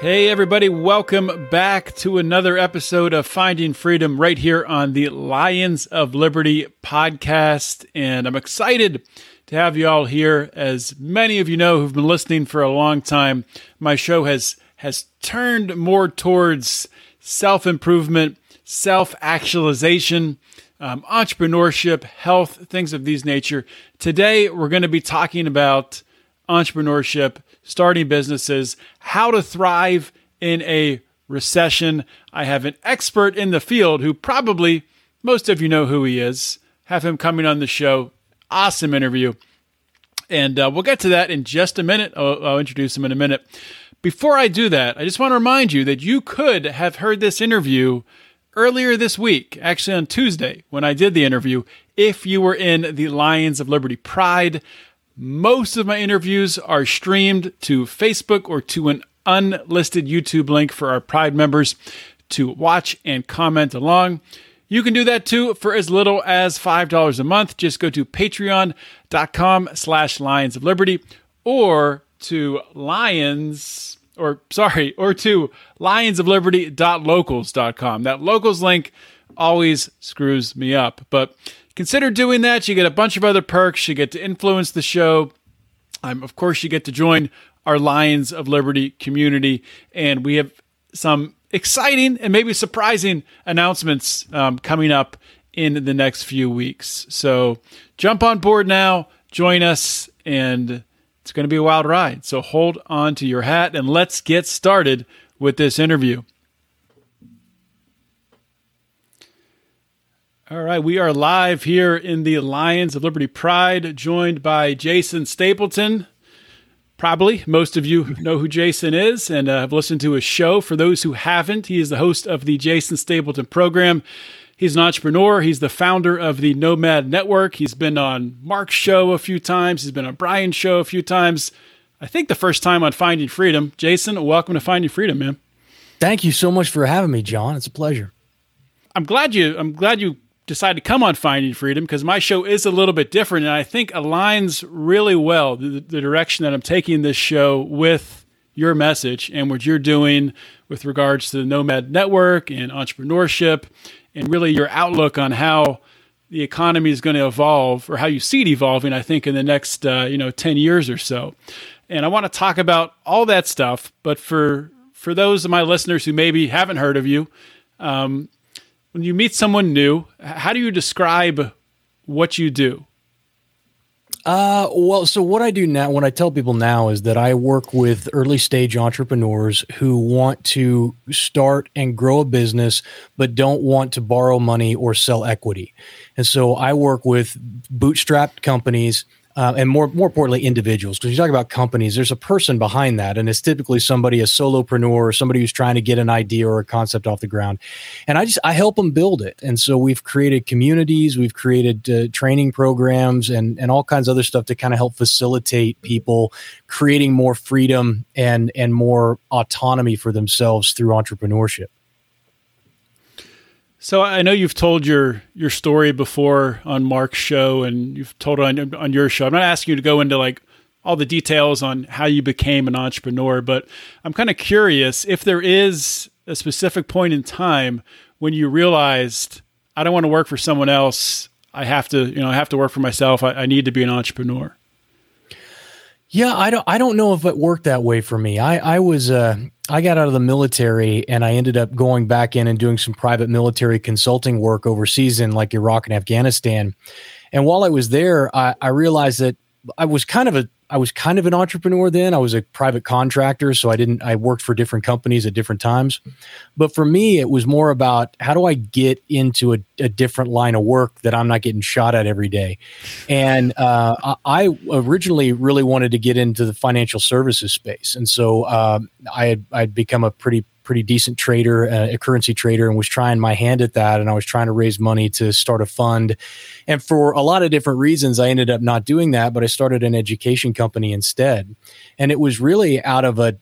Hey everybody, welcome back to another episode of Finding Freedom right here on the Lions of Liberty podcast. And I'm excited to have you all here. As many of you know who've been listening for a long time, my show has turned more towards self-improvement, self-actualization, entrepreneurship, health, things of these nature. Today, we're going to be talking about entrepreneurship, starting businesses, how to thrive in a recession. I have an expert in the field who probably, most of you know who he is. Have him coming on the show. Awesome interview. And we'll get to that in just a minute. I'll introduce him in a minute. Before I do that, I just want to remind you that you could have heard this interview earlier this week, actually on Tuesday when I did the interview, if you were in the Lions of Liberty Pride. Most of my interviews are streamed to Facebook or to an unlisted YouTube link for our Pride members to watch and comment along. You can do that too for as little as $5 a month. Just go to patreon.com/Lions of Liberty or to lionsofliberty.locals.com. That locals link always screws me up, but consider doing that. You get a bunch of other perks. You get to influence the show. Of course, you get to join our Lions of Liberty community. And we have some exciting and maybe surprising announcements coming up in the next few weeks. So jump on board now. Join us. And it's going to be a wild ride. So hold on to your hat and let's get started with this interview. All right, we are live here in the Lions of Liberty Pride, joined by Jason Stapleton. Probably most of you know who Jason is and have listened to his show. For those who haven't, he is the host of the Jason Stapleton program. He's an entrepreneur. He's the founder of the Nomad Network. He's been on Mark's show a few times. He's been on Brian's show a few times. I think the first time on Finding Freedom. Jason, welcome to Finding Freedom, man. Thank you so much for having me, John. It's a pleasure. I'm glad you decide to come on Finding Freedom, because my show is a little bit different, and I think aligns really well the direction that I'm taking this show with your message and what you're doing with regards to the Nomad Network and entrepreneurship, and really your outlook on how the economy is going to evolve, or how you see it evolving, I think, in the next 10 years or so. And I want to talk about all that stuff, but for those of my listeners who maybe haven't heard of you, when you meet someone new, how do you describe what you do? So what I do now, what I tell people now is that I work with early stage entrepreneurs who want to start and grow a business, but don't want to borrow money or sell equity. And so I work with bootstrapped companies and more importantly, individuals, because you talk about companies, there's a person behind that. And it's typically somebody, a solopreneur, or somebody who's trying to get an idea or a concept off the ground. And I help them build it. And so we've created communities, we've created training programs and all kinds of other stuff to kind of help facilitate people creating more freedom and more autonomy for themselves through entrepreneurship. So I know you've told your story before on Mark's show, and you've told it on your show. I'm not asking you to go into like all the details on how you became an entrepreneur, but I'm kind of curious if there is a specific point in time when you realized, I don't want to work for someone else. I have to work for myself. I need to be an entrepreneur. Yeah, I don't know if it worked that way for me. I got out of the military and I ended up going back in and doing some private military consulting work overseas in like Iraq and Afghanistan. And while I was there, I realized that I was kind of a I was kind of an entrepreneur then. I was a private contractor, so I worked for different companies at different times. But for me, it was more about how do I get into a different line of work that I'm not getting shot at every day. And I originally really wanted to get into the financial services space. And so I'd become a pretty decent trader, a currency trader, and was trying my hand at that. And I was trying to raise money to start a fund. And for a lot of different reasons, I ended up not doing that, but I started an education company instead. And it was really out of a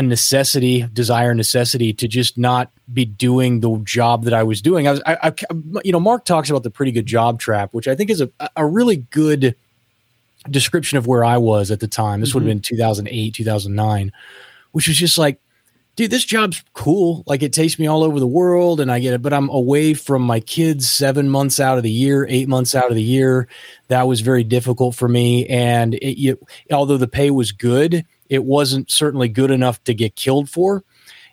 necessity to just not be doing the job that I was doing. Mark talks about the pretty good job trap, which I think is a really good description of where I was at the time. This would have been 2008, 2009, which was just like, dude, this job's cool. Like, it takes me all over the world and I get it, but I'm away from my kids 7 months out of the year, 8 months out of the year. That was very difficult for me. And although the pay was good, it wasn't certainly good enough to get killed for.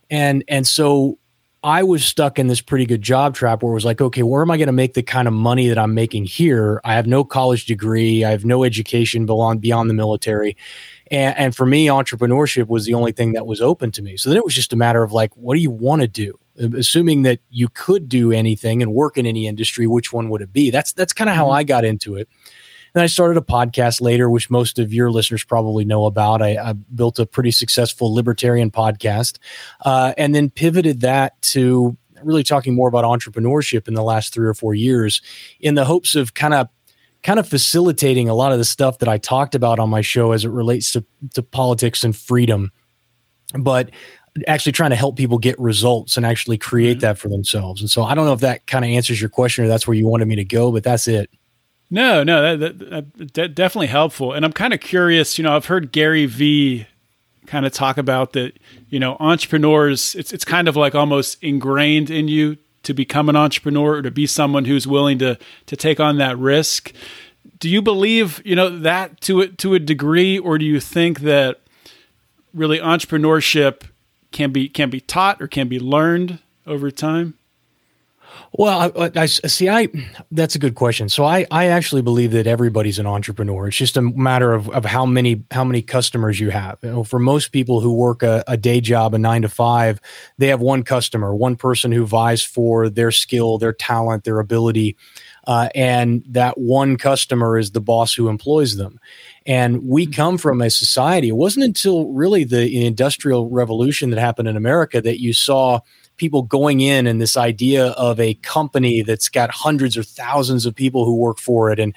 And so I was stuck in this pretty good job trap where it was like, okay, where am I going to make the kind of money that I'm making here? I have no college degree. I have no education beyond the military. And for me, entrepreneurship was the only thing that was open to me. So then it was just a matter of like, what do you want to do? Assuming that you could do anything and work in any industry, which one would it be? That's kind of how I got into it. And I started a podcast later, which most of your listeners probably know about. I built a pretty successful libertarian podcast, and then pivoted that to really talking more about entrepreneurship in the last 3 or 4 years in the hopes of kind of facilitating a lot of the stuff that I talked about on my show as it relates to politics and freedom, but actually trying to help people get results and actually create that for themselves. And so I don't know if that kind of answers your question or that's where you wanted me to go, but that's it. No, that definitely helpful. And I'm kind of curious, I've heard Gary V kind of talk about that, entrepreneurs, it's kind of like almost ingrained in you to become an entrepreneur or to be someone who's willing to take on that risk. Do you believe, that to a degree, or do you think that really entrepreneurship can be taught or can be learned over time? Well, I see, that's a good question. So I actually believe that everybody's an entrepreneur. It's just a matter of how many customers you have. For most people who work a day job, a 9 to 5, they have one customer, one person who vies for their skill, their talent, their ability. And that one customer is the boss who employs them. And we come from a society. It wasn't until really the Industrial Revolution that happened in America that you saw people going in and this idea of a company that's got hundreds or thousands of people who work for it and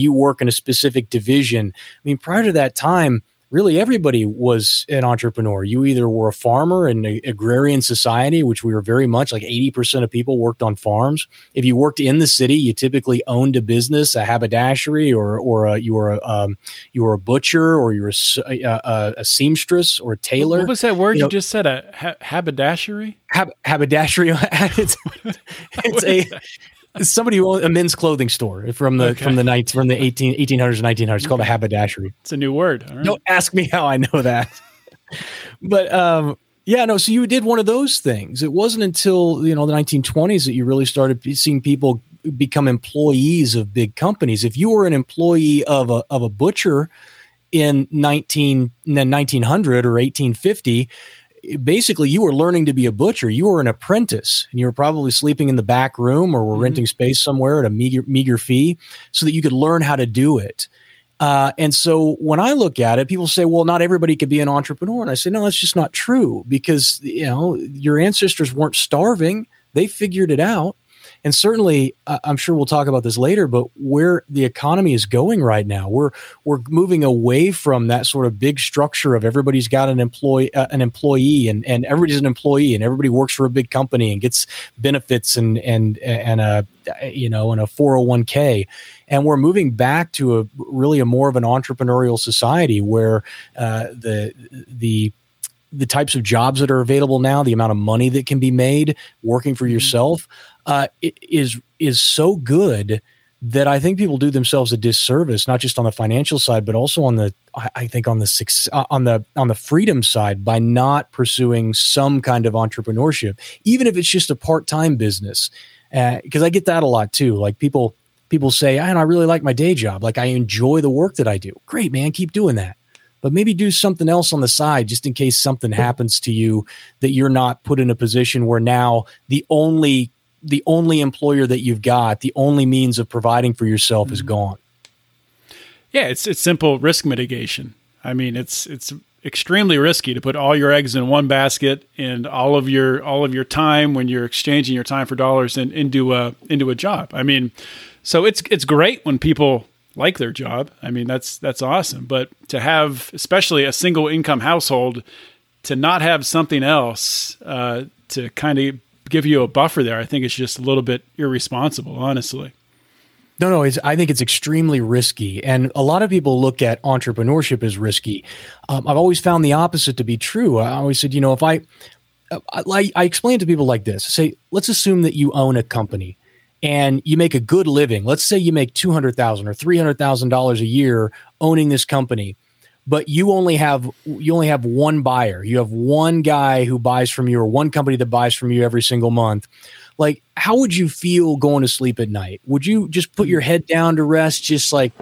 you work in a specific division. I mean, prior to that time, really everybody was an entrepreneur. You either were a farmer in an agrarian society, which we were very much, like 80% of people worked on farms. If you worked in the city, you typically owned a business, a haberdashery, or you were a butcher, or you were a seamstress or a tailor. What was that word you just said? A haberdashery? Haberdashery. It's somebody who owns a men's clothing store from the 1800s and 1900s. It's called a haberdashery. It's a new word. All right. Don't ask me how I know that. But so you did one of those things. It wasn't until the 1920s that you really started seeing people become employees of big companies. If you were an employee of a butcher in 1900 or 1850. Basically, you were learning to be a butcher. You were an apprentice, and you were probably sleeping in the back room or were renting space somewhere at a meager fee so that you could learn how to do it. And so when I look at it, people say, well, not everybody could be an entrepreneur. And I say, no, that's just not true, because your ancestors weren't starving. They figured it out. And certainly, I'm sure we'll talk about this later, but where the economy is going right now, we're moving away from that sort of big structure of everybody's got an employee, and everybody's an employee, and everybody works for a big company and gets benefits and a 401k. And we're moving back to a more of an entrepreneurial society where the types of jobs that are available now, the amount of money that can be made working for yourself, it is so good that I think people do themselves a disservice, not just on the financial side, but also on the freedom side, by not pursuing some kind of entrepreneurship, even if it's just a part-time business. Because I get that a lot too. Like people people say, I really like my day job. Like, I enjoy the work that I do. Great, man. Keep doing that. But maybe do something else on the side just in case something happens to you that you're not put in a position where now the only employer that you've got, the only means of providing for yourself is gone. Yeah, it's simple risk mitigation. I mean, it's extremely risky to put all your eggs in one basket and all of your time when you're exchanging your time for dollars into a job. I mean, so it's great when people like their job. I mean, that's awesome. But to have, especially a single income household, to not have something else to kind of give you a buffer there, I think it's just a little bit irresponsible, honestly. No, I think it's extremely risky. And a lot of people look at entrepreneurship as risky. I've always found the opposite to be true. I always said, if I explain to people like this, say, let's assume that you own a company and you make a good living. Let's say you make $200,000 or $300,000 a year owning this company, but you only have one buyer. You have one guy who buys from you, or one company that buys from you every single month. Like, how would you feel going to sleep at night? Would you just put your head down to rest, just like,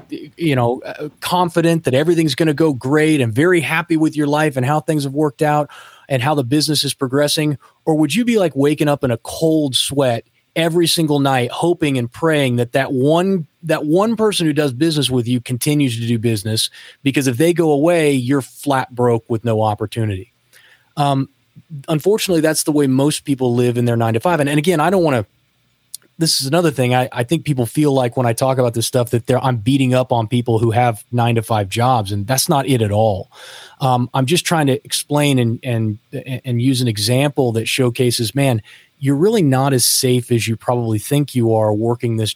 confident that everything's going to go great and very happy with your life and how things have worked out and how the business is progressing? Or would you be like waking up in a cold sweat every single night, hoping and praying that one person who does business with you continues to do business, because if they go away, you're flat broke with no opportunity? Unfortunately, that's the way most people live in their 9-to-5. And again, I don't want to, this is another thing. I think people feel like when I talk about this stuff that I'm beating up on people who have 9-to-5 jobs, and that's not it at all. I'm just trying to explain and use an example that showcases, man, you're really not as safe as you probably think you are working this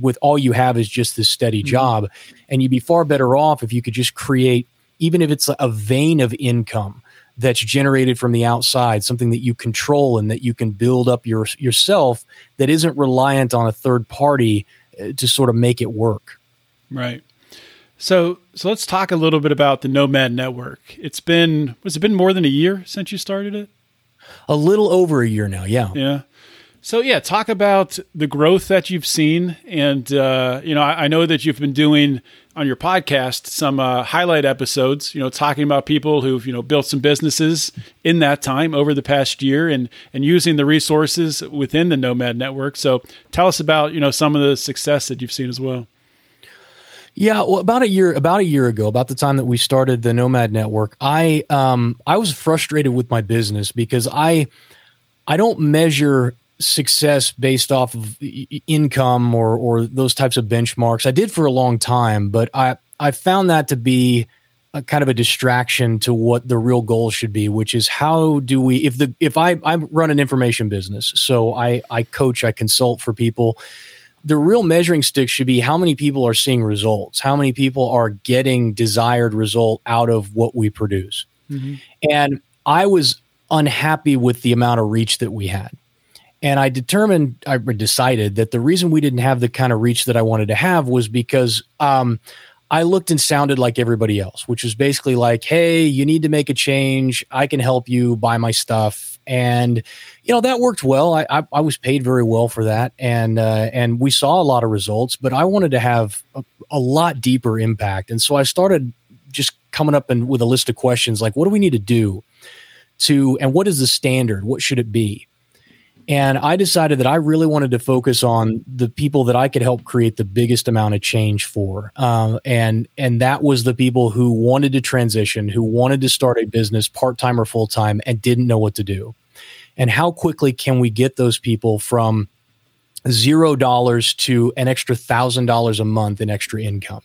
with all you have is just this steady job. And you'd be far better off if you could just create, even if it's a vein of income that's generated from the outside, something that you control and that you can build up yourself that isn't reliant on a third party to sort of make it work. Right. So let's talk a little bit about the Nomad Network. Has it been more than a year since you started it? A little over a year now. Yeah. So yeah, talk about the growth that you've seen. And, I know that you've been doing on your podcast some highlight episodes, talking about people who've, built some businesses in that time over the past year and using the resources within the Nomad Network. So tell us about, some of the success that you've seen as well. Yeah, well, about a year ago, about the time that we started the Nomad Network, I was frustrated with my business because I don't measure success based off of income or those types of benchmarks. I did for a long time, but I found that to be a kind of a distraction to what the real goal should be, which is how do we, if I run an information business, so I coach, I consult for people. The real measuring stick should be how many people are seeing results, how many people are getting desired result out of what we produce. And I was unhappy with the amount of reach that we had. And I decided that the reason we didn't have the kind of reach that I wanted to have was because I looked and sounded like everybody else, which was basically like, hey, you need to make a change. I can help you, buy my stuff. And, that worked well. I was paid very well for that. And we saw a lot of results, but I wanted to have a lot deeper impact. And so I started just coming up with a list of questions like, what do we need to do and what is the standard? What should it be? And I decided that I really wanted to focus on the people that I could help create the biggest amount of change for. And that was the people who wanted to transition, who wanted to start a business part-time or full-time and didn't know what to do. And how quickly can we get those people from $0 to an extra $1,000 a month in extra income?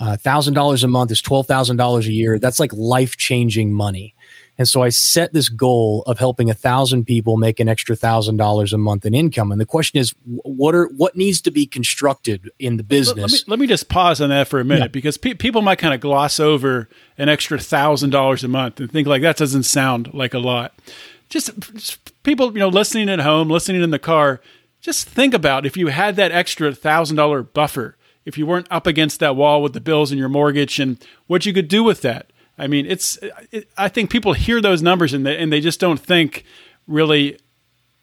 $1,000 a month is $12,000 a year. That's like life-changing money. And so I set this goal of helping 1,000 people make an extra $1,000 a month in income. And the question is, what needs to be constructed in the business? Let me just pause on that for a minute, because people might kind of gloss over an extra $1,000 a month and think like that doesn't sound like a lot. Just people, listening at home, listening in the car, just think about if you had that extra $1,000 buffer, if you weren't up against that wall with the bills and your mortgage and what you could do with that. I mean, I think people hear those numbers and they just don't think really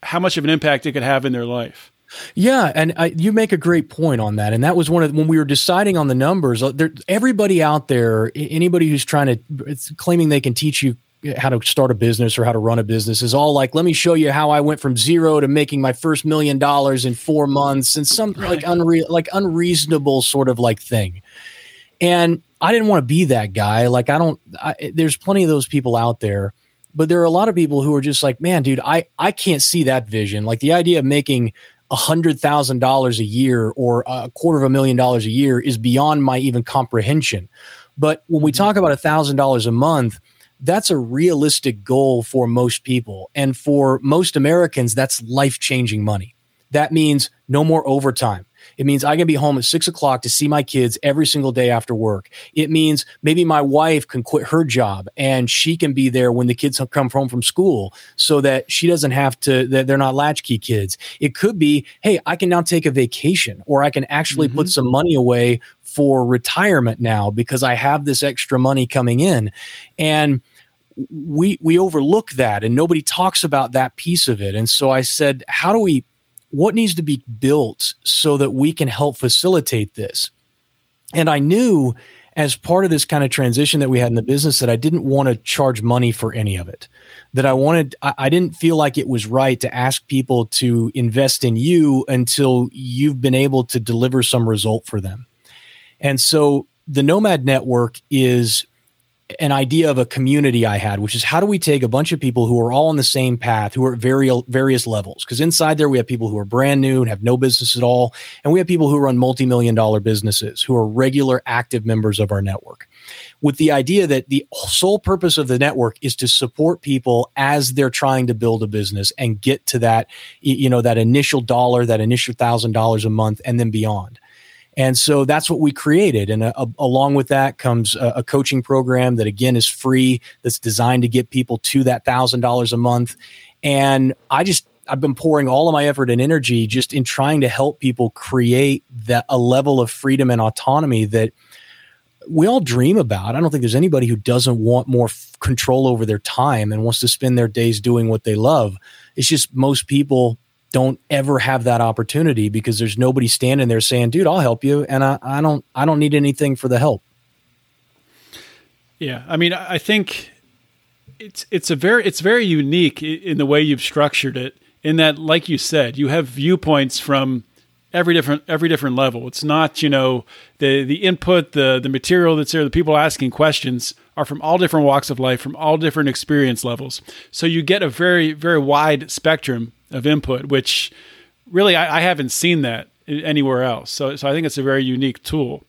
how much of an impact it could have in their life. Yeah, and you make a great point on that. And that was one of when we were deciding on the numbers. Everybody out there, anybody who's claiming they can teach you how to start a business or how to run a business is all like, let me show you how I went from zero to making my first $1 million in 4 months and some unreasonable sort of like thing. And I didn't want to be that guy. Like, there's plenty of those people out there, but there are a lot of people who are just like, man, dude, I can't see that vision. Like the idea of making $100,000 a year or $250,000 a year is beyond my even comprehension. But when we talk about $1,000 a month, that's a realistic goal for most people. And for most Americans, that's life-changing money. That means no more overtime. It means I can be home at 6:00 to see my kids every single day after work. It means maybe my wife can quit her job and she can be there when the kids come home from school so that she doesn't have to, that they're not latchkey kids. It could be, hey, I can now take a vacation or I can actually put some money away for retirement now because I have this extra money coming in. And we overlook that and nobody talks about that piece of it. And so I said, what needs to be built so that we can help facilitate this? And I knew as part of this kind of transition that we had in the business that I didn't want to charge money for any of it, that I didn't feel like it was right to ask people to invest in you until you've been able to deliver some result for them. And so the Nomad Network is an idea of a community I had, which is how do we take a bunch of people who are all on the same path, who are at various levels? Because inside there, we have people who are brand new and have no business at all. And we have people who run multi-million-dollar businesses who are regular active members of our network, with the idea that the sole purpose of the network is to support people as they're trying to build a business and get to that, that initial dollar, that initial $1,000 a month and then beyond. And so that's what we created. And along with that comes a coaching program that, again, is free, that's designed to get people to that $1,000 a month. And I've been pouring all of my effort and energy just in trying to help people create a level of freedom and autonomy that we all dream about. I don't think there's anybody who doesn't want more control over their time and wants to spend their days doing what they love. It's just most people don't ever have that opportunity because there's nobody standing there saying, dude, I'll help you. And I don't need anything for the help. Yeah. I mean, I think it's very unique in the way you've structured it, in that, like you said, you have viewpoints from every different level. It's not, the input, the material that's there, the people asking questions are from all different walks of life, from all different experience levels. So you get a very, very wide spectrum of input, which really I haven't seen that anywhere else. So I think it's a very unique tool.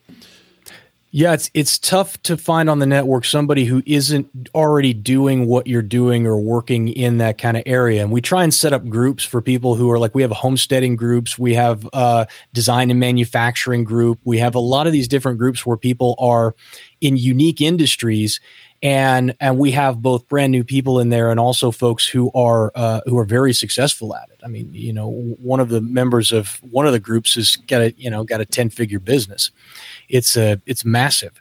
Yeah, it's tough to find on the network somebody who isn't already doing what you're doing or working in that kind of area. And we try and set up groups for people who are like, we have homesteading groups, we have design and manufacturing group. We have a lot of these different groups where people are in unique industries. And we have both brand new people in there and also folks who are very successful at it. I mean, one of the members of one of the groups has got a 10-figure business. It's massive.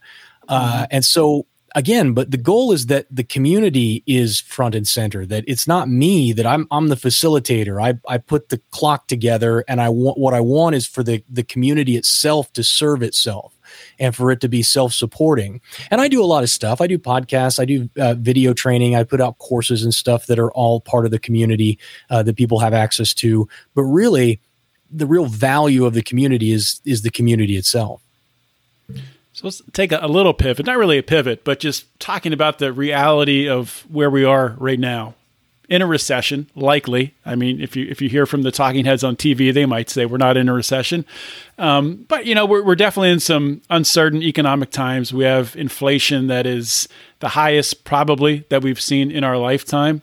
And so again, but the goal is that the community is front and center, that it's not me, that I'm the facilitator. I put the clock together, and what I want is for the community itself to serve itself, and for it to be self-supporting. And I do a lot of stuff. I do podcasts. I do video training. I put out courses and stuff that are all part of the community that people have access to. But really, the real value of the community is the community itself. So let's take a little pivot, not really a pivot, but just talking about the reality of where we are right now. In a recession, likely. I mean, if you hear from the talking heads on TV, they might say we're not in a recession. But, we're definitely in some uncertain economic times. We have inflation that is the highest probably that we've seen in our lifetime.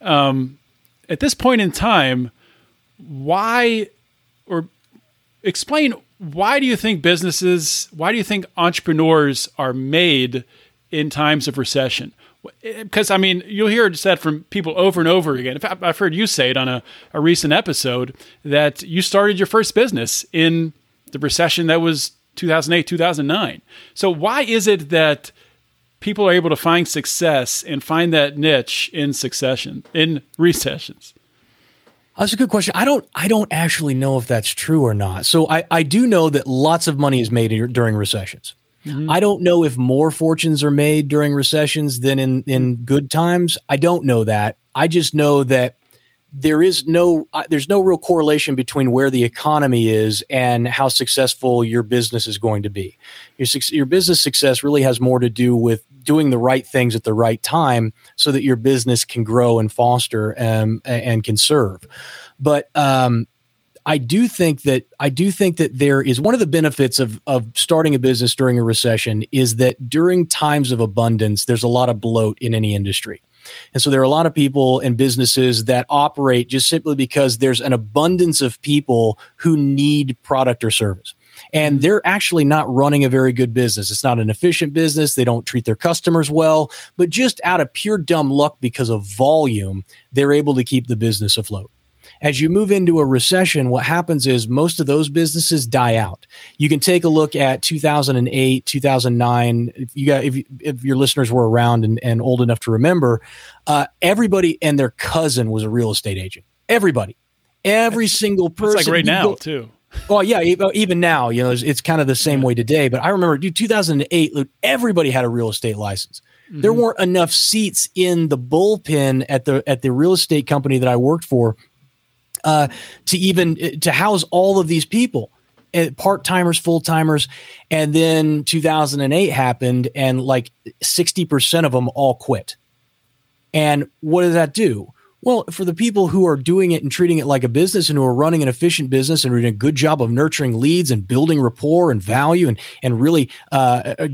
At this point in time, why do you think entrepreneurs are made in times of recession? Because, I mean, you'll hear it said from people over and over again. In fact, I've heard you say it on a recent episode that you started your first business in the recession that was 2008, 2009. So why is it that people are able to find success and find that niche in recessions? That's a good question. I don't actually know if that's true or not. So I do know that lots of money is made during recessions. Mm-hmm. I don't know if more fortunes are made during recessions than in good times. I don't know that. I just know that there's no real correlation between where the economy is and how successful your business is going to be. Your business success really has more to do with doing the right things at the right time so that your business can grow and foster and can serve. But I do think that there is one of the benefits of starting a business during a recession is that during times of abundance, there's a lot of bloat in any industry. And so there are a lot of people and businesses that operate just simply because there's an abundance of people who need product or service. And they're actually not running a very good business. It's not an efficient business. They don't treat their customers well. But just out of pure dumb luck because of volume, they're able to keep the business afloat. As you move into a recession, what happens is most of those businesses die out. You can take a look at 2008, 2009. If your listeners were around and old enough to remember, everybody and their cousin was a real estate agent. Everybody. Every single person. It's like right now, too. Well, yeah, even now, you know, it's kind of the same way today. But I remember, dude, 2008, look, everybody had a real estate license. Mm-hmm. There weren't enough seats in the bullpen at the real estate company that I worked for to house all of these people, part-timers, full-timers. And then 2008 happened and like 60% of them all quit. And what does that do? Well, for the people who are doing it and treating it like a business and who are running an efficient business and are doing a good job of nurturing leads and building rapport and value and really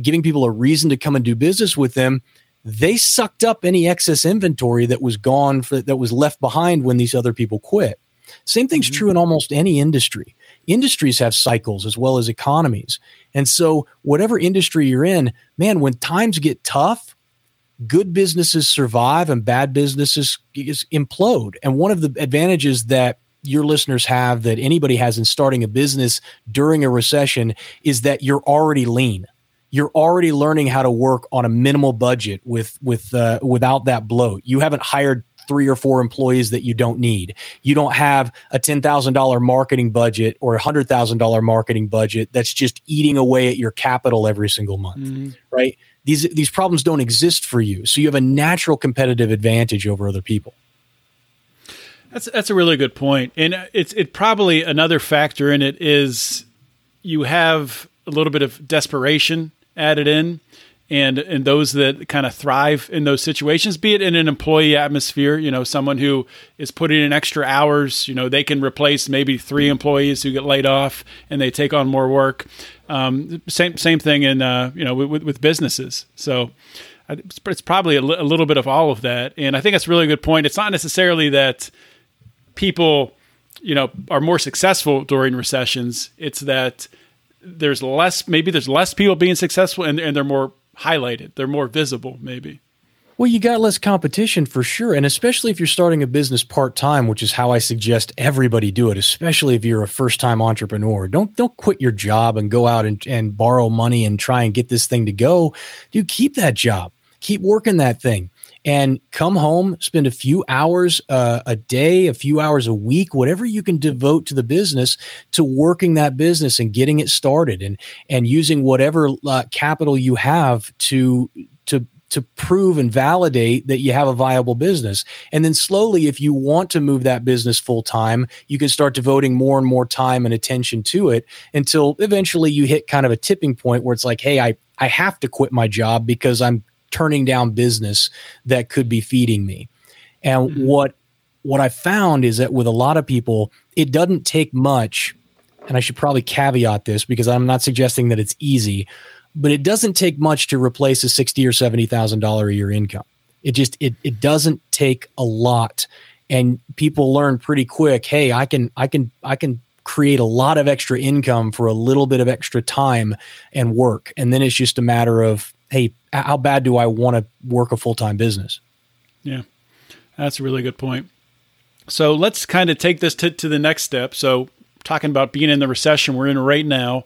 giving people a reason to come and do business with them, they sucked up any excess inventory that was gone, that was left behind when these other people quit. Same thing's true in almost any industry. Industries have cycles as well as economies. And so whatever industry you're in, man, when times get tough, good businesses survive and bad businesses implode. And one of the advantages that your listeners have, that anybody has in starting a business during a recession, is that you're already lean. You're already learning how to work on a minimal budget without that bloat. You haven't hired 3 or 4 employees that you don't need. You don't have a $10,000 marketing budget or a $100,000 marketing budget that's just eating away at your capital every single month, right? These problems don't exist for you. So you have a natural competitive advantage over other people. That's a really good point. And it probably another factor in it is you have a little bit of desperation added in. And those that kind of thrive in those situations, be it in an employee atmosphere, you know, someone who is putting in extra hours, you know, they can replace maybe 3 employees who get laid off and they take on more work. Same thing in, you know, with businesses. So it's probably a little bit of all of that. And I think that's a really good point. It's not necessarily that people, you know, are more successful during recessions. It's that there's less people being successful and they're more highlighted. They're more visible, maybe. Well, you got less competition for sure. And especially if you're starting a business part-time, which is how I suggest everybody do it, especially if you're a first-time entrepreneur. Don't quit your job and go out and borrow money and try and get this thing to go. Dude, keep that job. Keep working that thing. And come home, spend a few hours a day, a few hours a week, whatever you can devote to the business, to working that business and getting it started and using whatever capital you have to prove and validate that you have a viable business. And then slowly, if you want to move that business full time, you can start devoting more and more time and attention to it until eventually you hit kind of a tipping point where it's like, hey, I have to quit my job because I'm turning down business that could be feeding me. And what I found is that with a lot of people, it doesn't take much, and I should probably caveat this because I'm not suggesting that it's easy, but it doesn't take much to replace a $60,000 or $70,000 a year income. It just, it doesn't take a lot. And people learn pretty quick, hey, I can create a lot of extra income for a little bit of extra time and work. And then it's just a matter of, hey, how bad do I want to work a full-time business? Yeah, that's a really good point. So let's kind of take this to the next step. So talking about being in the recession we're in right now,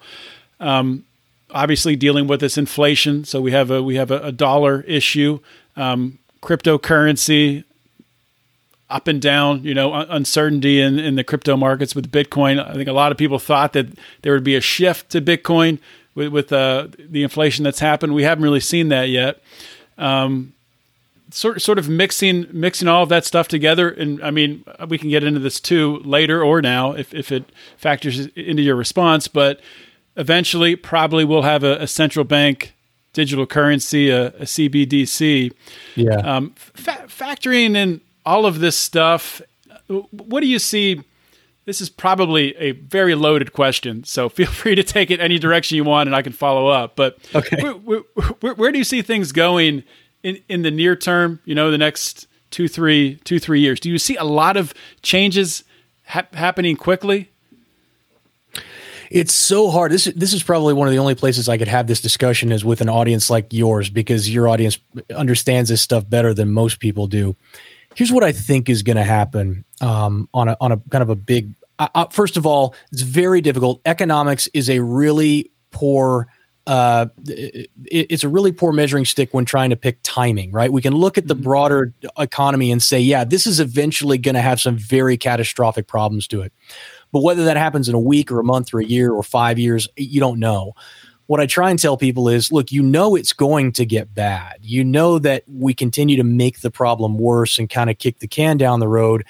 obviously dealing with this inflation. So we have a dollar issue, cryptocurrency. up and down, you know, uncertainty in the crypto markets with Bitcoin. I think a lot of people thought that there would be a shift to Bitcoin with the inflation that's happened. We haven't really seen that yet. Sort of mixing all of that stuff together. And I mean, we can get into this too later or now if it factors into your response, but eventually probably we'll have a central bank digital currency, a CBDC. Yeah. Factoring in all of this stuff, what do you see? This is probably a very loaded question, so feel free to take it any direction you want and I can follow up. But okay. Where do you see things going in the near term, you know, the next two, three years? Do you see a lot of changes happening quickly? It's so hard. This is probably one of the only places I could have this discussion is with an audience like yours, because your audience understands this stuff better than most people do. Here's what I think is going to happen on a kind of a big. First of all, it's very difficult. Economics is a really poor. It's a really poor measuring stick when trying to pick timing, right? We can look at the broader economy and say, yeah, this is eventually going to have some very catastrophic problems to it. But whether that happens in a week or a month or a year or 5 years, you don't know. What I try and tell people is, look, you know it's going to get bad. You know that we continue to make the problem worse and kind of kick the can down the road.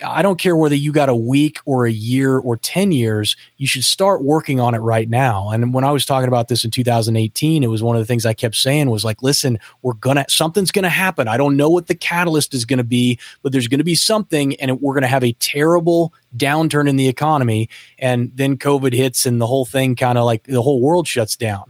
I don't care whether you got a week or a year or 10 years, you should start working on it right now. And when I was talking about this in 2018, it was one of the things I kept saying was like, listen, something's going to happen. I don't know what the catalyst is going to be, but there's going to be something, and we're going to have a terrible downturn in the economy. And then COVID hits and the whole thing kind of like the whole world shuts down.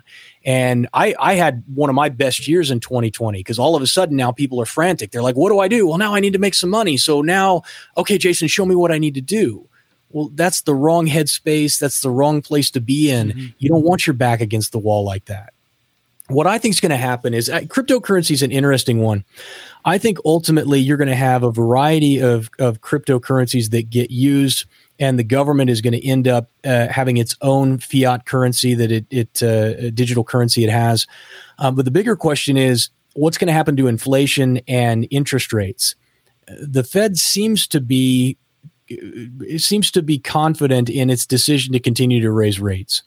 And I had one of my best years in 2020 because all of a sudden now people are frantic. They're like, what do I do? Well, now I need to make some money. So now, okay, Jason, show me what I need to do. Well, that's the wrong headspace. That's the wrong place to be in. Mm-hmm. You don't want your back against the wall like that. What I think is going to happen is cryptocurrency is an interesting one. I think ultimately you're going to have a variety of cryptocurrencies that get used, and the government is going to end up having its own fiat currency that it digital currency it has. But the bigger question is, what's going to happen to inflation and interest rates? The Fed seems to be confident in its decision to continue to raise rates.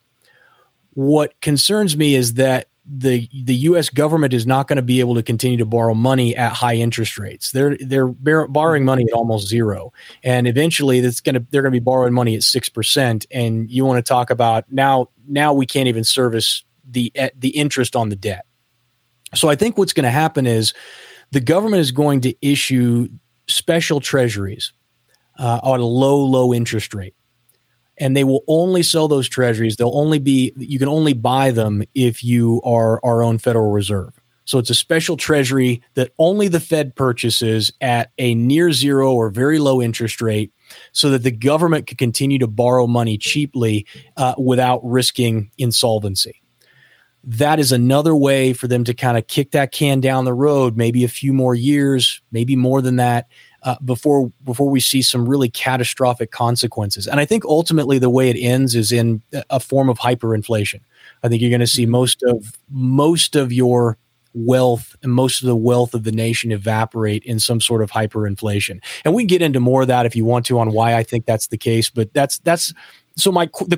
What concerns me is that the U.S. government is not going to be able to continue to borrow money at high interest rates. They're borrowing money at almost zero, and eventually they're going to be borrowing money at 6%. And you want to talk about now we can't even service the interest on the debt. So I think what's going to happen is the government is going to issue special treasuries on a low interest rate. And they will only sell those treasuries. You can only buy them if you are our own Federal Reserve. So it's a special treasury that only the Fed purchases at a near zero or very low interest rate, so that the government could continue to borrow money cheaply without risking insolvency. That is another way for them to kind of kick that can down the road, maybe a few more years, maybe more than that, before we see some really catastrophic consequences. And I think ultimately the way it ends is in a form of hyperinflation. I think you're going to see most of your wealth and most of the wealth of the nation evaporate in some sort of hyperinflation. And we can get into more of that if you want to on why I think that's the case. But the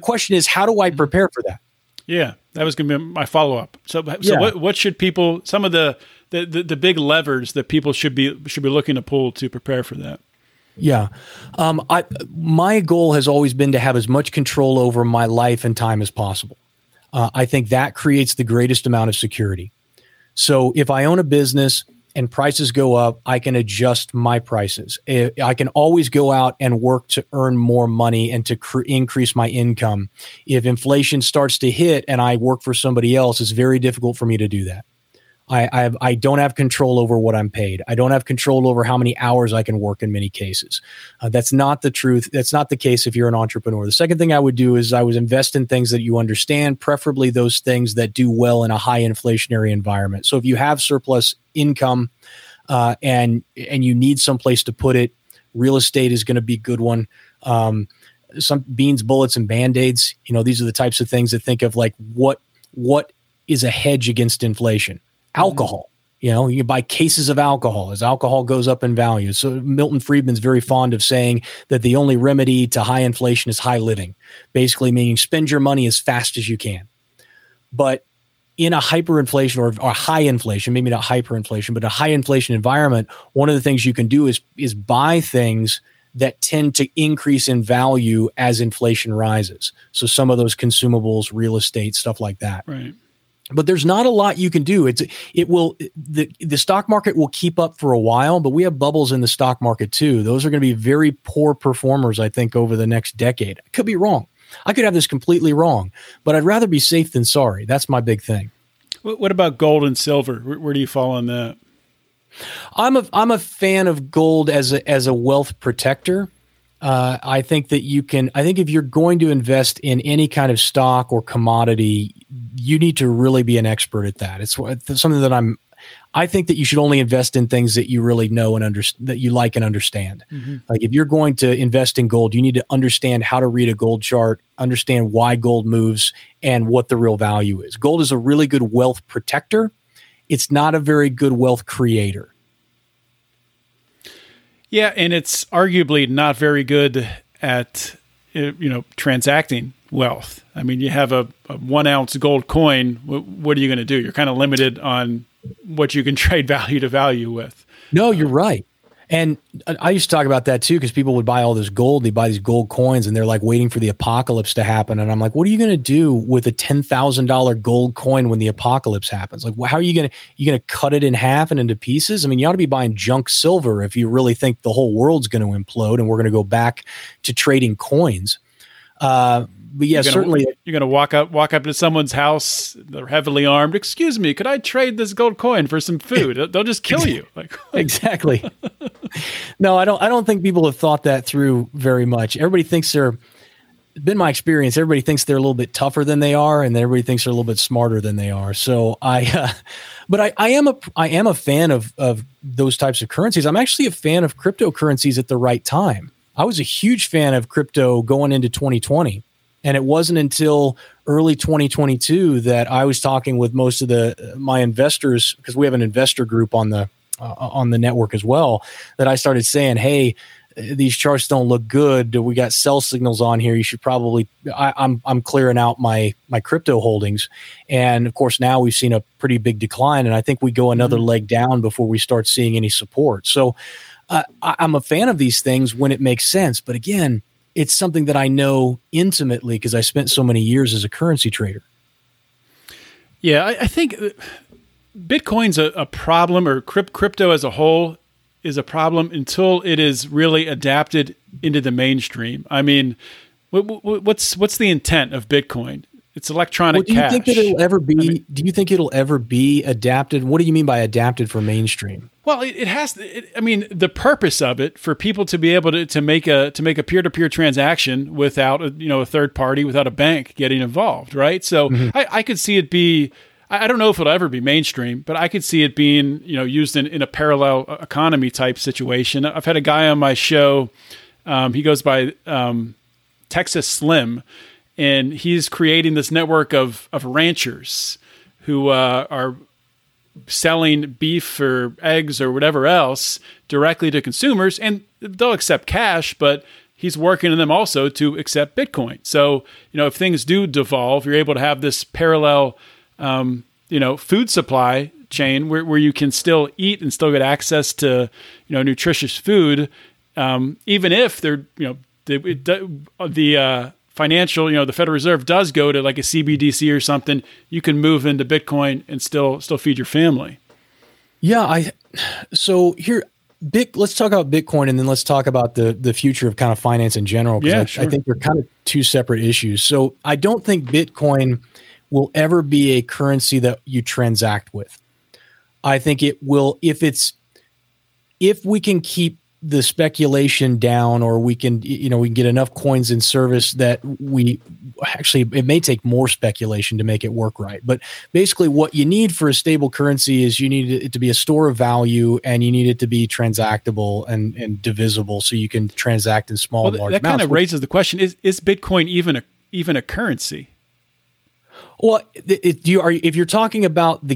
question is, how do I prepare for that? Yeah, that was going to be my follow-up. So yeah. What should people, some of the big levers that people should be looking to pull to prepare for that? Yeah. My goal has always been to have as much control over my life and time as possible. I think that creates the greatest amount of security. So if I own a business and prices go up, I can adjust my prices. I can always go out and work to earn more money and to increase my income. If inflation starts to hit and I work for somebody else, it's very difficult for me to do that. I don't have control over what I'm paid. I don't have control over how many hours I can work in many cases. That's not the truth. That's not the case if you're an entrepreneur. The second thing I would do is I would invest in things that you understand, preferably those things that do well in a high inflationary environment. So if you have surplus income and you need some place to put it, real estate is going to be a good one. Some beans, bullets, and Band-Aids. You know, these are the types of things that think of like what is a hedge against inflation. Alcohol. You know, you buy cases of alcohol as alcohol goes up in value. So Milton Friedman's very fond of saying that the only remedy to high inflation is high living, basically meaning spend your money as fast as you can. But in a hyperinflation or high inflation, maybe not hyperinflation, but a high inflation environment, one of the things you can do is buy things that tend to increase in value as inflation rises. So some of those consumables, real estate, stuff like that. Right. But there's not a lot you can do. The stock market will keep up for a while, but we have bubbles in the stock market too. Those are going to be very poor performers, I think, over the next decade. I could be wrong. I could have this completely wrong, but I'd rather be safe than sorry. That's my big thing. What about gold and silver? Where do you fall on that? I'm a fan of gold as a wealth protector. I think that I think if you're going to invest in any kind of stock or commodity, you need to really be an expert at that. It's something that I think that you should only invest in things that you really know and that you like and understand. Mm-hmm. Like if you're going to invest in gold, you need to understand how to read a gold chart, understand why gold moves and what the real value is. Gold is a really good wealth protector. It's not a very good wealth creator. Yeah, and it's arguably not very good at transacting wealth. I mean, you have a 1 ounce gold coin. What are you going to do? You're kind of limited on what you can trade value to value with. No, you're right. And I used to talk about that too, because people would buy all this gold. They buy these gold coins and they're like waiting for the apocalypse to happen. And I'm like, what are you going to do with a $10,000 gold coin when the apocalypse happens? Like, how are you going to cut it in half and into pieces? I mean, you ought to be buying junk silver if you really think the whole world's going to implode and we're going to go back to trading coins. But yeah, certainly you're going to walk up to someone's house. They're heavily armed. Excuse me, could I trade this gold coin for some food? They'll just kill you. Like, exactly. No, I don't think people have thought that through very much. Everybody thinks been my experience. Everybody thinks they're a little bit tougher than they are, and everybody thinks they're a little bit smarter than they are. So I am a fan of those types of currencies. I'm actually a fan of cryptocurrencies at the right time. I was a huge fan of crypto going into 2020. And it wasn't until early 2022 that I was talking with most of my investors, because we have an investor group on the network as well, that I started saying, hey, these charts don't look good. We got sell signals on here. You should probably I'm clearing out my crypto holdings. And of course, now we've seen a pretty big decline. And I think we go another leg down before we start seeing any support. So I'm a fan of these things when it makes sense. But again, it's something that I know intimately because I spent so many years as a currency trader. Yeah, I think Bitcoin's a problem, or crypto as a whole is a problem until it is really adapted into the mainstream. I mean, what's the intent of Bitcoin? It's electronic cash. Do you think it'll ever be adapted? What do you mean by adapted for mainstream? Well, the purpose of it for people to be able to make a peer-to-peer transaction without a third party, without a bank getting involved, right? So mm-hmm. I could see it be. I don't know if it'll ever be mainstream, but I could see it being used in a parallel economy type situation. I've had a guy on my show. He goes by Texas Slim. And he's creating this network of ranchers who are selling beef or eggs or whatever else directly to consumers. And they'll accept cash, but he's working on them also to accept Bitcoin. So, if things do devolve, you're able to have this parallel, food supply chain where you can still eat and still get access to, nutritious food, even if they're, financial, the Federal Reserve does go to like a CBDC or something, you can move into Bitcoin and still feed your family. Yeah. Let's talk about Bitcoin and then let's talk about the future of kind of finance in general. Yeah, sure. I think they're kind of two separate issues. So I don't think Bitcoin will ever be a currency that you transact with. I think it will, if we can keep the speculation down, or we can get enough coins in service that it may take more speculation to make it work right. But basically what you need for a stable currency is you need it to be a store of value and you need it to be transactable and divisible so you can transact in small and large amounts. That kind of raises the question, is Bitcoin even a currency? Well, if you're talking about the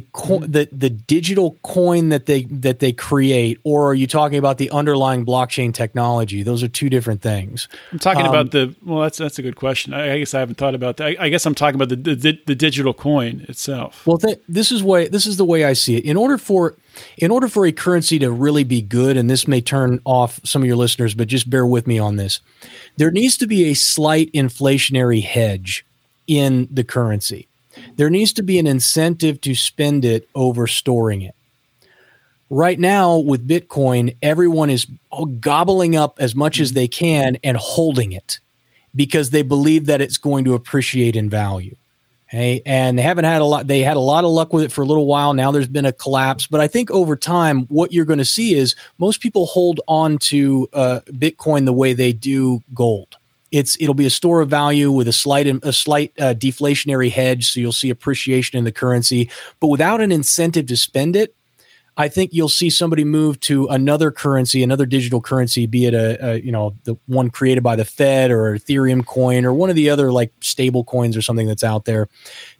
digital coin that they create, or are you talking about the underlying blockchain technology? Those are two different things. I'm talking about that's a good question. I guess I haven't thought about that. I guess I'm talking about the digital coin itself. Well, this is the way I see it. In order for a currency to really be good, and this may turn off some of your listeners, but just bear with me on this, there needs to be a slight inflationary hedge in the currency. There needs to be an incentive to spend it over storing it. Right now with Bitcoin, everyone is gobbling up as much as they can and holding it because they believe that it's going to appreciate in value. Okay? And they haven't had a lot. They had a lot of luck with it for a little while. Now there's been a collapse. But I think over time, what you're going to see is most people hold on to Bitcoin the way they do gold. It'll be a store of value with a slight deflationary hedge, so you'll see appreciation in the currency. But without an incentive to spend it, I think you'll see somebody move to another currency, another digital currency, be it the one created by the Fed or Ethereum coin or one of the other like stable coins or something that's out there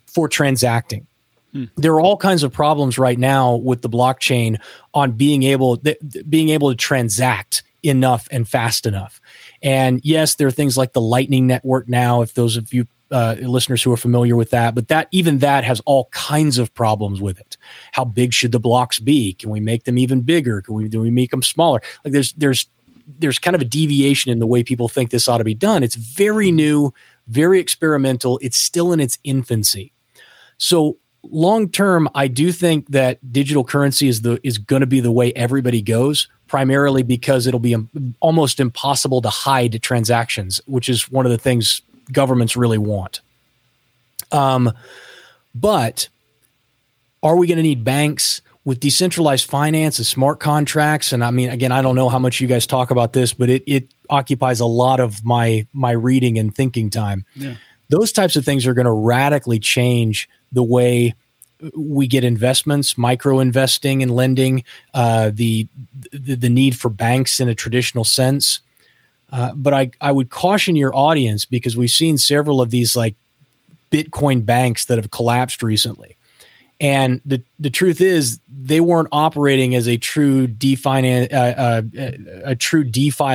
for transacting. There are all kinds of problems right now with the blockchain on being able to transact enough and fast enough. And yes, there are things like the Lightning Network now, if those of you listeners who are familiar with that, but that has all kinds of problems with it. How big should the blocks be? Can we make them even bigger? Do we make them smaller? Like there's kind of a deviation in the way people think this ought to be done. It's very new, very experimental. It's still in its infancy. So long term, I do think that digital currency is going to be the way everybody goes, primarily because it'll be almost impossible to hide transactions, which is one of the things governments really want. But are we going to need banks with decentralized finance and smart contracts? And I mean, again, I don't know how much you guys talk about this, but it occupies a lot of my reading and thinking time. Yeah. Those types of things are going to radically change the way we get investments, micro investing and lending, the need for banks in a traditional sense. But I would caution your audience, because we've seen several of these like Bitcoin banks that have collapsed recently. And the truth is they weren't operating as a true DeFi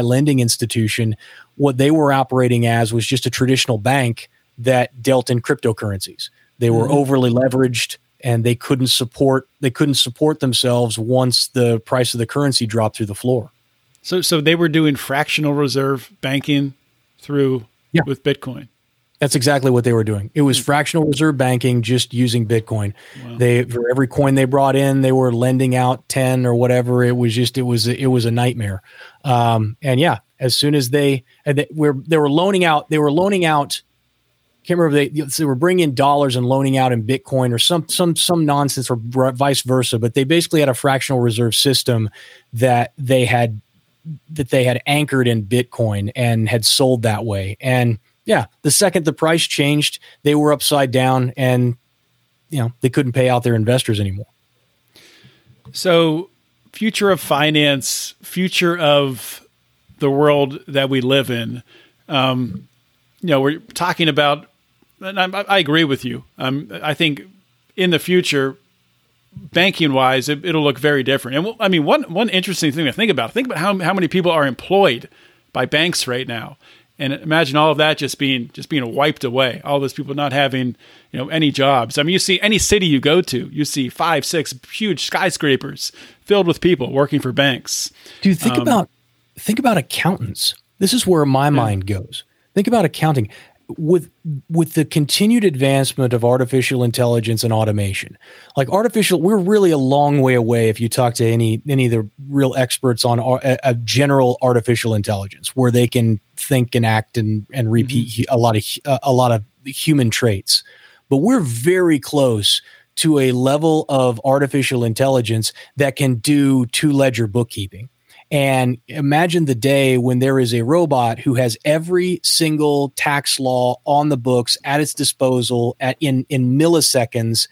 lending institution. What they were operating as was just a traditional bank that dealt in cryptocurrencies. They were overly leveraged, and they couldn't support themselves once the price of the currency dropped through the floor. So they were doing fractional reserve banking with Bitcoin. That's exactly what they were doing. It was fractional reserve banking, just using Bitcoin. Wow. For every coin they brought in, they were lending out 10 or whatever. It was a nightmare. And yeah, as soon as they were loaning out. Can't remember they were bringing in dollars and loaning out in Bitcoin or some nonsense, or vice versa. But they basically had a fractional reserve system that they had anchored in Bitcoin and had sold that way. And yeah, the second the price changed, they were upside down, and they couldn't pay out their investors anymore. So, future of finance, future of the world that we live in. We're talking about. And I agree with you. I think in the future, banking-wise, it'll look very different. And one interesting thing to think about how many people are employed by banks right now, and imagine all of that just being wiped away. All those people not having any jobs. I mean, you see any city you go to, you see 5-6 huge skyscrapers filled with people working for banks. Dude, think about accountants. This is where my mind goes. Think about accounting. With the continued advancement of artificial intelligence and automation, we're really a long way away. If you talk to any of the real experts on a general artificial intelligence, where they can think and act and repeat a lot of human traits, but we're very close to a level of artificial intelligence that can do two-ledger bookkeeping. And imagine the day when there is a robot who has every single tax law on the books at its disposal in milliseconds,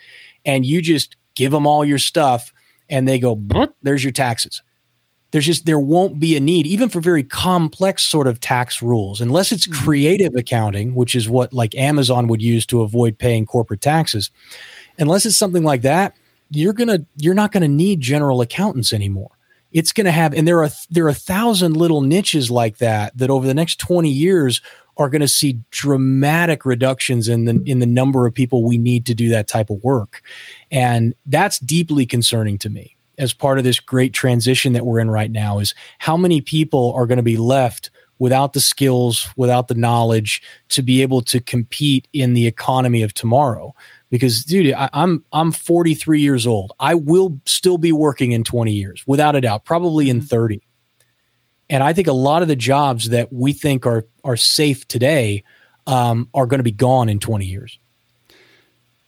and you just give them all your stuff, and they go, "There's your taxes." there won't be a need, even for very complex sort of tax rules, unless it's creative accounting, which is what like Amazon would use to avoid paying corporate taxes. Unless it's something like that, you're not going to need general accountants anymore. It's going to have, and there are 1,000 little niches like that over the next 20 years are going to see dramatic reductions in the number of people we need to do that type of work. And that's deeply concerning to me as part of this great transition that we're in right now, is how many people are going to be left without the skills, without the knowledge to be able to compete in the economy of tomorrow. Because, dude, I'm 43 years old. I will still be working in 20 years, without a doubt, probably in 30. And I think a lot of the jobs that we think are safe today are going to be gone in 20 years.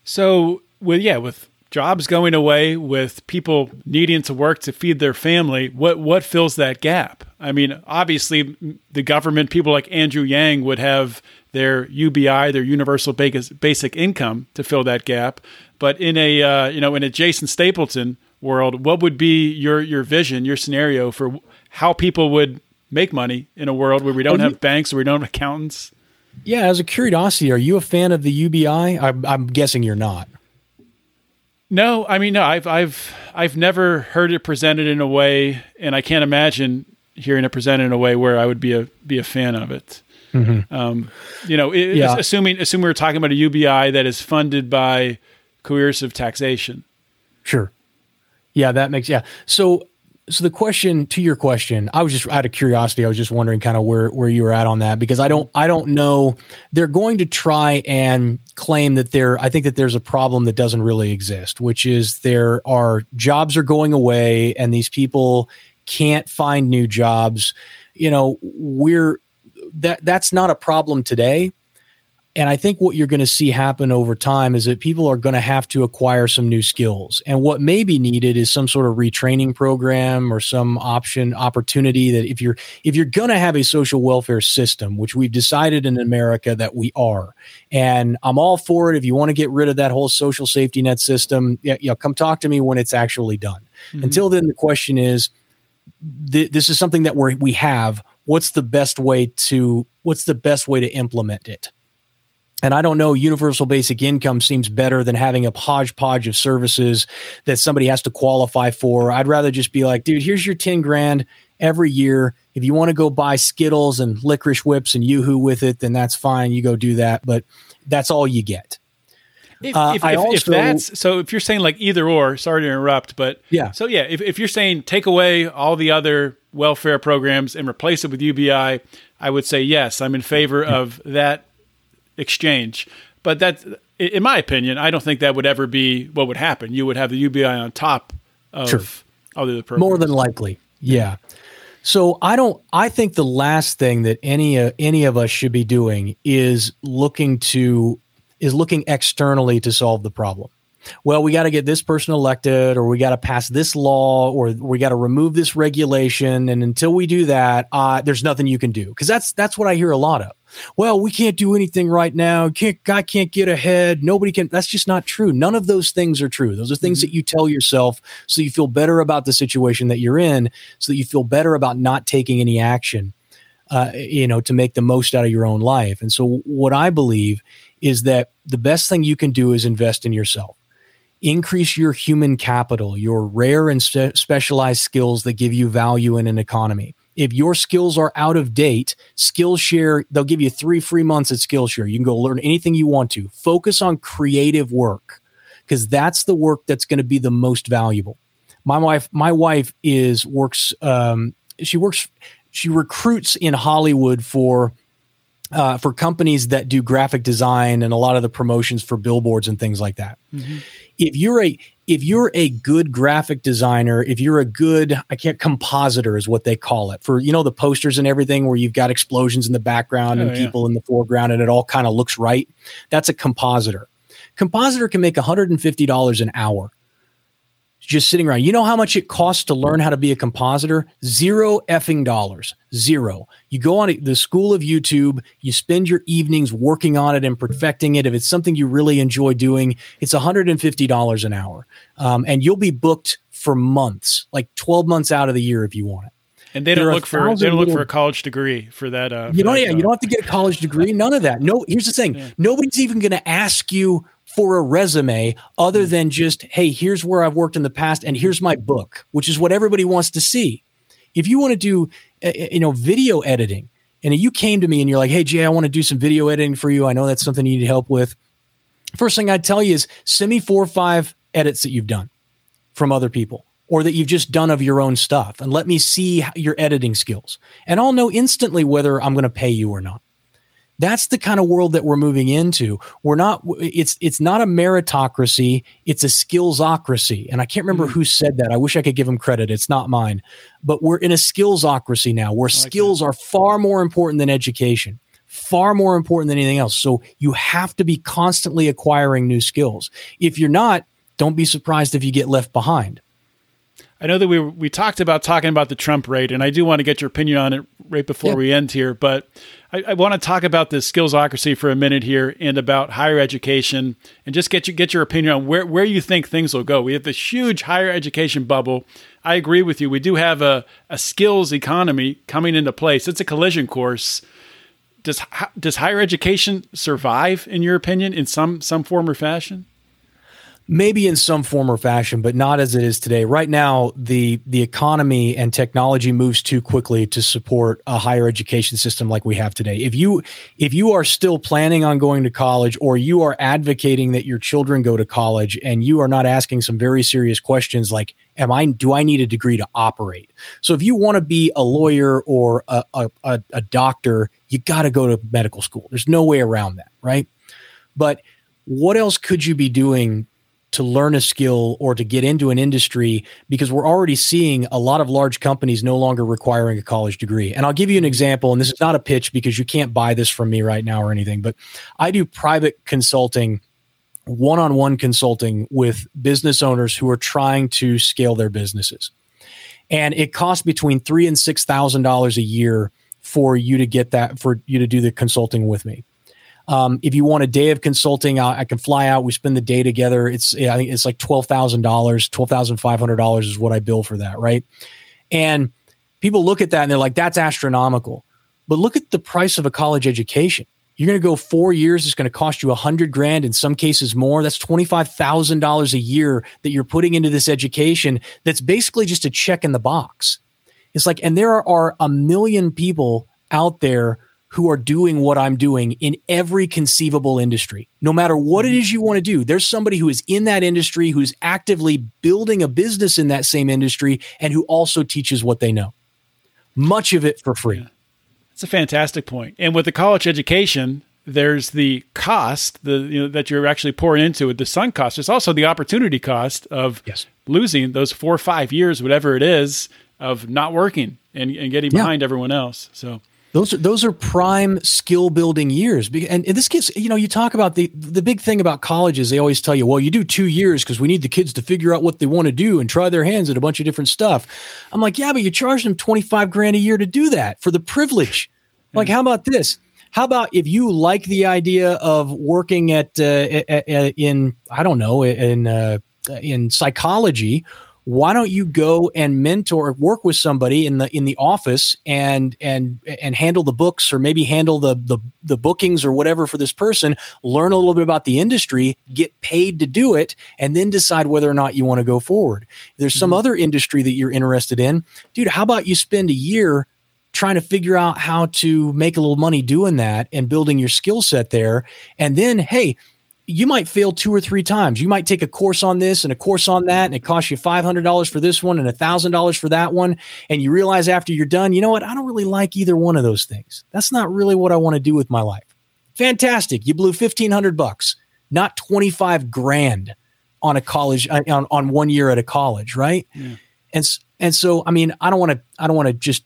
So, with jobs going away, with people needing to work to feed their family, what fills that gap? I mean, obviously, the government, people like Andrew Yang would have their UBI, their universal basic income to fill that gap. But in a in a Jason Stapleton world, what would be your vision, your scenario for how people would make money in a world where we don't have banks, where we don't have accountants? Yeah, as a curiosity, are you a fan of the UBI? I'm guessing you're not. No, I mean, no. I've never heard it presented in a way, and I can't imagine hearing it presented in a way where I would be a fan of it. Mm-hmm. Assuming we're talking about a UBI that is funded by coercive taxation. Sure. Yeah, that makes, yeah. So the question to your question, I was just out of curiosity. I was just wondering kind of where you were at on that, because I don't know. They're going to try and claim that there's a problem that doesn't really exist, which is jobs are going away and these people can't find new jobs. You know, that's not a problem today. And I think what you're going to see happen over time is that people are going to have to acquire some new skills. And what may be needed is some sort of retraining program or some opportunity that if you're going to have a social welfare system, which we've decided in America that we are, and I'm all for it. If you want to get rid of that whole social safety net system, come talk to me when it's actually done. Mm-hmm. Until then, the question is, this is something that we have. What's the best way to implement it? And I don't know, universal basic income seems better than having a hodgepodge of services that somebody has to qualify for. I'd rather just be like, dude, here's your 10 grand every year. If you want to go buy Skittles and licorice whips and Yoo-hoo with it, then that's fine. You go do that, but that's all you get. If you're saying like either or, sorry to interrupt, but yeah. So yeah, if you're saying take away all the other welfare programs and replace it with UBI, I would say yes, I'm in favor of that exchange. But that, in my opinion, I don't think that would ever be what would happen. You would have the UBI on top of other programs. More than likely, yeah. So I think the last thing that any of us should be doing is looking externally to solve the problem. Well, we got to get this person elected, or we got to pass this law, or we got to remove this regulation. And until we do that, there's nothing you can do. Because that's what I hear a lot of. Well, we can't do anything right now. I can't get ahead. Nobody can. That's just not true. None of those things are true. Those are things that you tell yourself so you feel better about the situation that you're in, so that you feel better about not taking any action, to make the most out of your own life. And so what I believe is that the best thing you can do is invest in yourself. Increase your human capital, your rare and specialized skills that give you value in an economy. If your skills are out of date, Skillshare, they'll give you 3 free months at Skillshare. You can go learn anything you want to. Focus on creative work, because that's the work that's going to be the most valuable. My wife she recruits in Hollywood for companies that do graphic design and a lot of the promotions for billboards and things like that. Mm-hmm. If you're a good graphic designer, if you're a good, compositor is what they call it, for, the posters and everything where you've got explosions in the background and people in the foreground and it all kind of looks right. That's a compositor. Compositor can make $150 an hour just sitting around. You know how much it costs to learn how to be a compositor? $0. $0. You go on the school of YouTube, you spend your evenings working on it and perfecting it. If it's something you really enjoy doing, it's $150 an hour. And you'll be booked for months, like 12 months out of the year if you want it. And they don't look for a college degree for that. You don't have to get a college degree. None of that. No. Here's the thing. Yeah. Nobody's even going to ask you for a resume other than just, hey, here's where I've worked in the past, and here's my book, which is what everybody wants to see. If you want to do, video editing, and you came to me and you're like, hey, Jay, I want to do some video editing for you. I know that's something you need help with. First thing I'd tell you is send me 4 or 5 edits that you've done from other people, or that you've just done of your own stuff, and let me see your editing skills. And I'll know instantly whether I'm going to pay you or not. That's the kind of world that we're moving into. It's not a meritocracy. It's a skillsocracy. And I can't remember who said that. I wish I could give him credit. It's not mine, but we're in a skillsocracy now, where skills are far more important than education, far more important than anything else. So you have to be constantly acquiring new skills. If you're not, don't be surprised if you get left behind. I know that we talked about the Trump rate, and I do want to get your opinion on it right before we end here. But I want to talk about this skillsocracy for a minute here, and about higher education, and just get your opinion on where you think things will go. We have this huge higher education bubble. I agree with you. We do have a skills economy coming into place. It's a collision course. Does higher education survive, in your opinion, in some form or fashion? Maybe in some form or fashion, but not as it is today. Right now, the economy and technology moves too quickly to support a higher education system like we have today. If you are still planning on going to college, or you are advocating that your children go to college, and you are not asking some very serious questions like, do I need a degree to operate? So if you want to be a lawyer or a doctor, you got to go to medical school. There's no way around that, right? But what else could you be doing to learn a skill or to get into an industry? Because we're already seeing a lot of large companies no longer requiring a college degree. And I'll give you an example, and this is not a pitch because you can't buy this from me right now or anything, but I do private consulting, one-on-one consulting with business owners who are trying to scale their businesses. And it costs between $3,000 and $6,000 a year for you to do the consulting with me. If you want a day of consulting, I can fly out. We spend the day together. I think it's like $12,000, $12,500 is what I bill for that, right? And people look at that and they're like, that's astronomical. But look at the price of a college education. You're going to go 4 years. It's going to cost you $100,000, in some cases more. That's $25,000 a year that you're putting into this education. That's basically just a check in the box. It's like, and there are 1 million people out there who are doing what I'm doing in every conceivable industry. No matter what it is you want to do, there's somebody who is in that industry, who's actively building a business in that same industry, and who also teaches what they know. Much of it for free. Yeah. That's a fantastic point. And with the college education, there's the cost that you're actually pouring into it, the sunk cost. There's also the opportunity cost of losing those 4 or 5 years, whatever it is, of not working and getting behind everyone else. So Those are prime skill building years. And this gets, you talk about the big thing about colleges. They always tell you, well, you do 2 years because we need the kids to figure out what they want to do and try their hands at a bunch of different stuff. I'm like, yeah, but you charge them $25,000 a year to do that for the privilege. Like, how about this? How about if you like the idea of working in psychology, why don't you go and work with somebody in the office and handle the books, or maybe handle the bookings or whatever for this person, learn a little bit about the industry, get paid to do it, and then decide whether or not you want to go forward. If there's some other industry that you're interested in, dude, how about you spend a year trying to figure out how to make a little money doing that and building your skill set there. And then, hey, you might fail 2 or 3 times. You might take a course on this and a course on that, and it costs you $500 for this one and $1,000 for that one. And you realize after you're done, you know what? I don't really like either one of those things. That's not really what I want to do with my life. Fantastic. You blew $1,500, not $25,000 on a college, on 1 year at a college. Right. Yeah. And so, I mean, I don't want to just,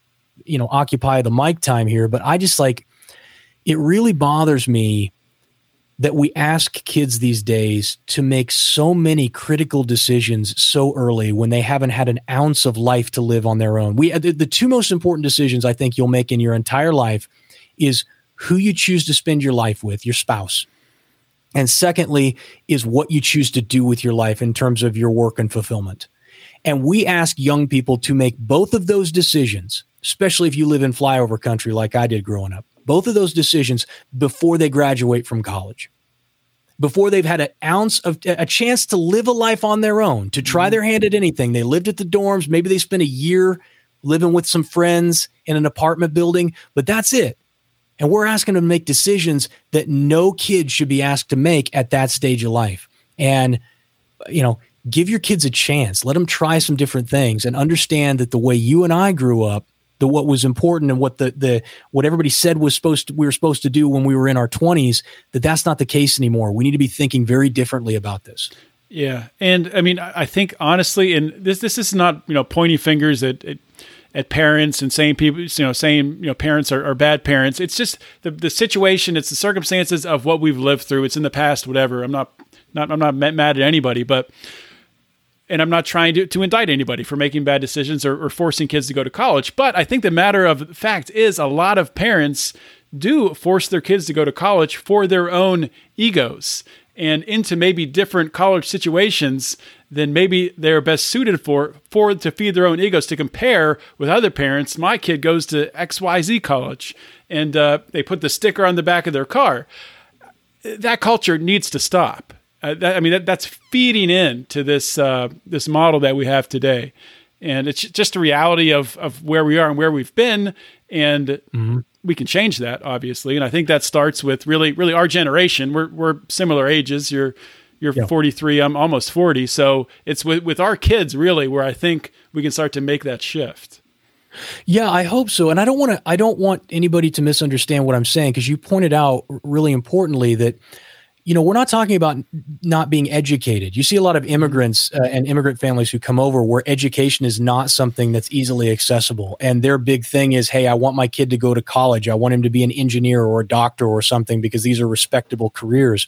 occupy the mic time here, but I just it really bothers me that we ask kids these days to make so many critical decisions so early when they haven't had an ounce of life to live on their own. The two most important decisions I think you'll make in your entire life is who you choose to spend your life with, your spouse. And secondly, is what you choose to do with your life in terms of your work and fulfillment. And we ask young people to make both of those decisions especially if you live in flyover country like I did growing up. Both of those decisions before they graduate from college, before they've had an ounce of a chance to live a life on their own, to try their hand at anything. They lived at the dorms. Maybe they spent a year living with some friends in an apartment building, but that's it. And we're asking them to make decisions that no kid should be asked to make at that stage of life. And, you know, give your kids a chance, let them try some different things and understand that the way you and I grew up, that what was important and what what everybody said was we were supposed to do when we were in our 20s, that's not the case anymore. We need to be thinking very differently about this. Yeah. And I mean, I think honestly, and this is not, you know, pointing fingers at parents and saying people, you know, parents are bad parents. It's just the situation, it's the circumstances of what we've lived through. It's in the past, whatever. I'm not mad at anybody, and I'm not trying to indict anybody for making bad decisions or forcing kids to go to college. But I think the matter of fact is a lot of parents do force their kids to go to college for their own egos and into maybe different college situations than maybe they're best suited for to feed their own egos, to compare with other parents. My kid goes to XYZ college, and they put the sticker on the back of their car. That culture needs to stop. That's feeding in to this model that we have today, and it's just the reality of where we are and where we've been, and we can change that, obviously. And I think that starts with really our generation. We're similar ages. You're 43. I'm almost 40. So it's with our kids really where I think we can start to make that shift. Yeah, I hope so. And I don't want anybody to misunderstand what I'm saying, because you pointed out really importantly that, you know, we're not talking about not being educated. You see a lot of immigrants and immigrant families who come over where education is not something that's easily accessible. And their big thing is, hey, I want my kid to go to college. I want him to be an engineer or a doctor or something, because these are respectable careers.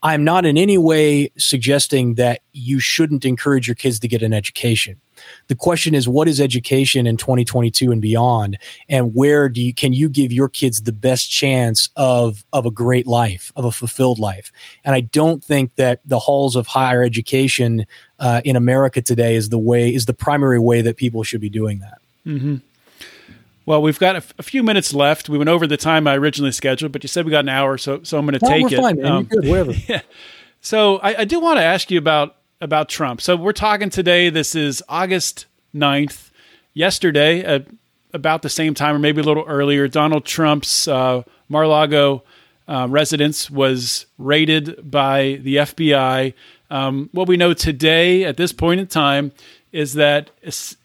I'm not in any way suggesting that you shouldn't encourage your kids to get an education. The question is, what is education in 2022 and beyond? And where can you give your kids the best chance of a great life, of a fulfilled life? And I don't think that the halls of higher education in America today is the primary way that people should be doing that. Mm-hmm. Well, we've got a few minutes left. We went over the time I originally scheduled, but you said we got an hour, so I'm going to take it. We're fine, man. You're good, whatever. Yeah. So I do want to ask you about Trump. So we're talking today. This is August 9th. Yesterday, about the same time or maybe a little earlier, Donald Trump's Mar-a-Lago residence was raided by the FBI. What we know today at this point in time is that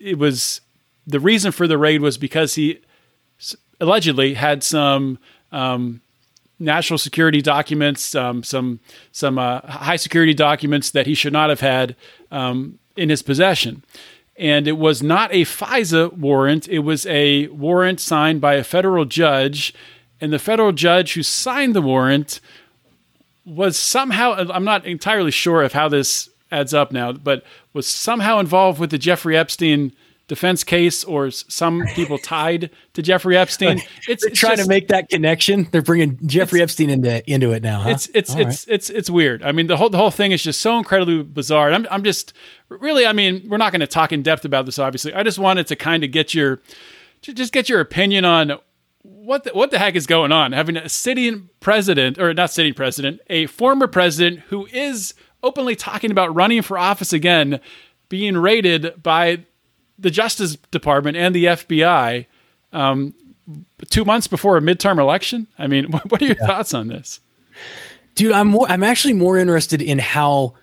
it was... The reason for the raid was because he allegedly had some national security documents, some high security documents that he should not have had in his possession. And it was not a FISA warrant. It was a warrant signed by a federal judge. And the federal judge who signed the warrant was somehow, I'm not entirely sure of how this adds up now, but was somehow involved with the Jeffrey Epstein defense case, or some people tied to Jeffrey Epstein. They're trying to make that connection. They're bringing Jeffrey Epstein into it now. Huh? It's weird. I mean, the whole thing is just so incredibly bizarre. And I'm just really, I mean, we're not going to talk in depth about this, obviously. I just wanted to kind of get your opinion on what the heck is going on. Having a a former president who is openly talking about running for office again, being raided by the Justice Department and the FBI 2 months before a midterm election. I mean, what are your thoughts on this? Dude, I'm actually more interested in how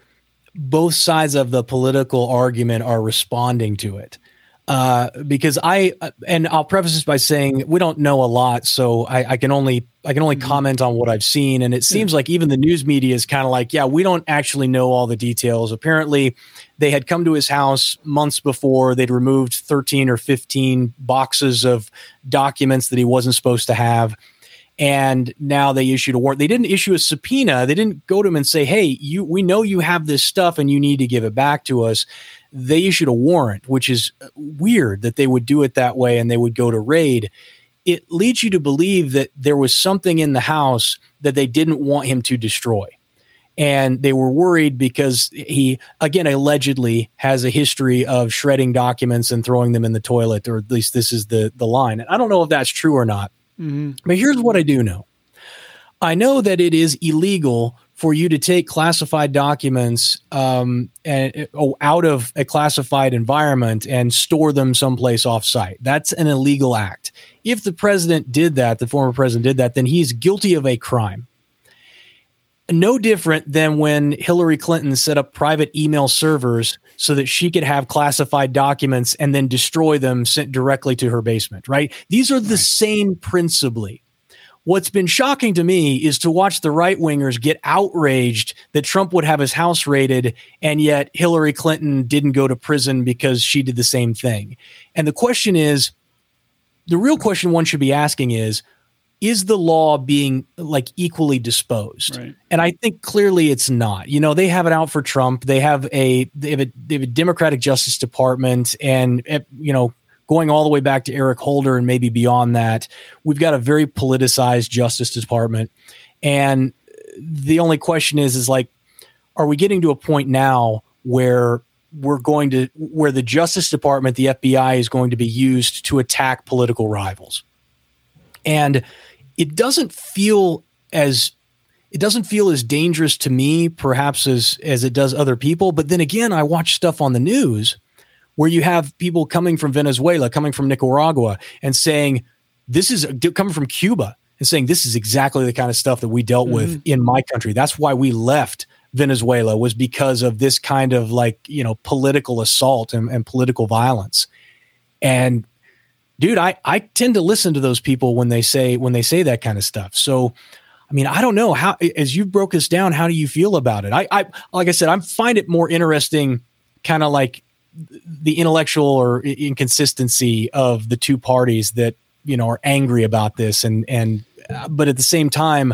both sides of the political argument are responding to it. Because and I'll preface this by saying we don't know a lot, so I can only comment on what I've seen. And it seems like even the news media is kind of like, yeah, we don't actually know all the details. Apparently, they had come to his house months before. They'd removed 13 or 15 boxes of documents that he wasn't supposed to have. And now they issued a warrant. They didn't issue a subpoena. They didn't go to him and say, hey, we know you have this stuff and you need to give it back to us. They issued a warrant, which is weird that they would do it that way and they would go to raid. It leads you to believe that there was something in the house that they didn't want him to destroy. And they were worried because he, again, allegedly has a history of shredding documents and throwing them in the toilet, or at least this is the line. And I don't know if that's true or not, but here's what I do know. I know that it is illegal for you to take classified documents out of a classified environment and store them someplace off-site. That's an illegal act. If the president did that, the former president did that, then he's guilty of a crime. No different than when Hillary Clinton set up private email servers so that she could have classified documents and then destroy them sent directly to her basement, right? These are the same principally. What's been shocking to me is to watch the right-wingers get outraged that Trump would have his house raided, and yet Hillary Clinton didn't go to prison because she did the same thing. And the question is, the real question one should be asking is the law being like equally disposed? Right. And I think clearly it's not. You know, they have it out for Trump. They have a Democratic Justice Department, and you know, going all the way back to Eric Holder and maybe beyond that, we've got a very politicized Justice Department. And the only question is like, are we getting to a point now where where the Justice Department, the FBI, is going to be used to attack political rivals? And it doesn't feel as dangerous to me, perhaps, as it does other people. But then again, I watch stuff on the news where you have people coming from Venezuela, coming from Nicaragua, and saying coming from Cuba and saying this is exactly the kind of stuff that we dealt with in my country. That's why we left Venezuela, was because of this kind of political assault and political violence. And dude, I tend to listen to those people when they say that kind of stuff. So, I mean, I don't know how, as you broke this down, how do you feel about it? I like I said, I find it more interesting, kind of like the intellectual or inconsistency of the two parties that, you know, are angry about this. And but at the same time,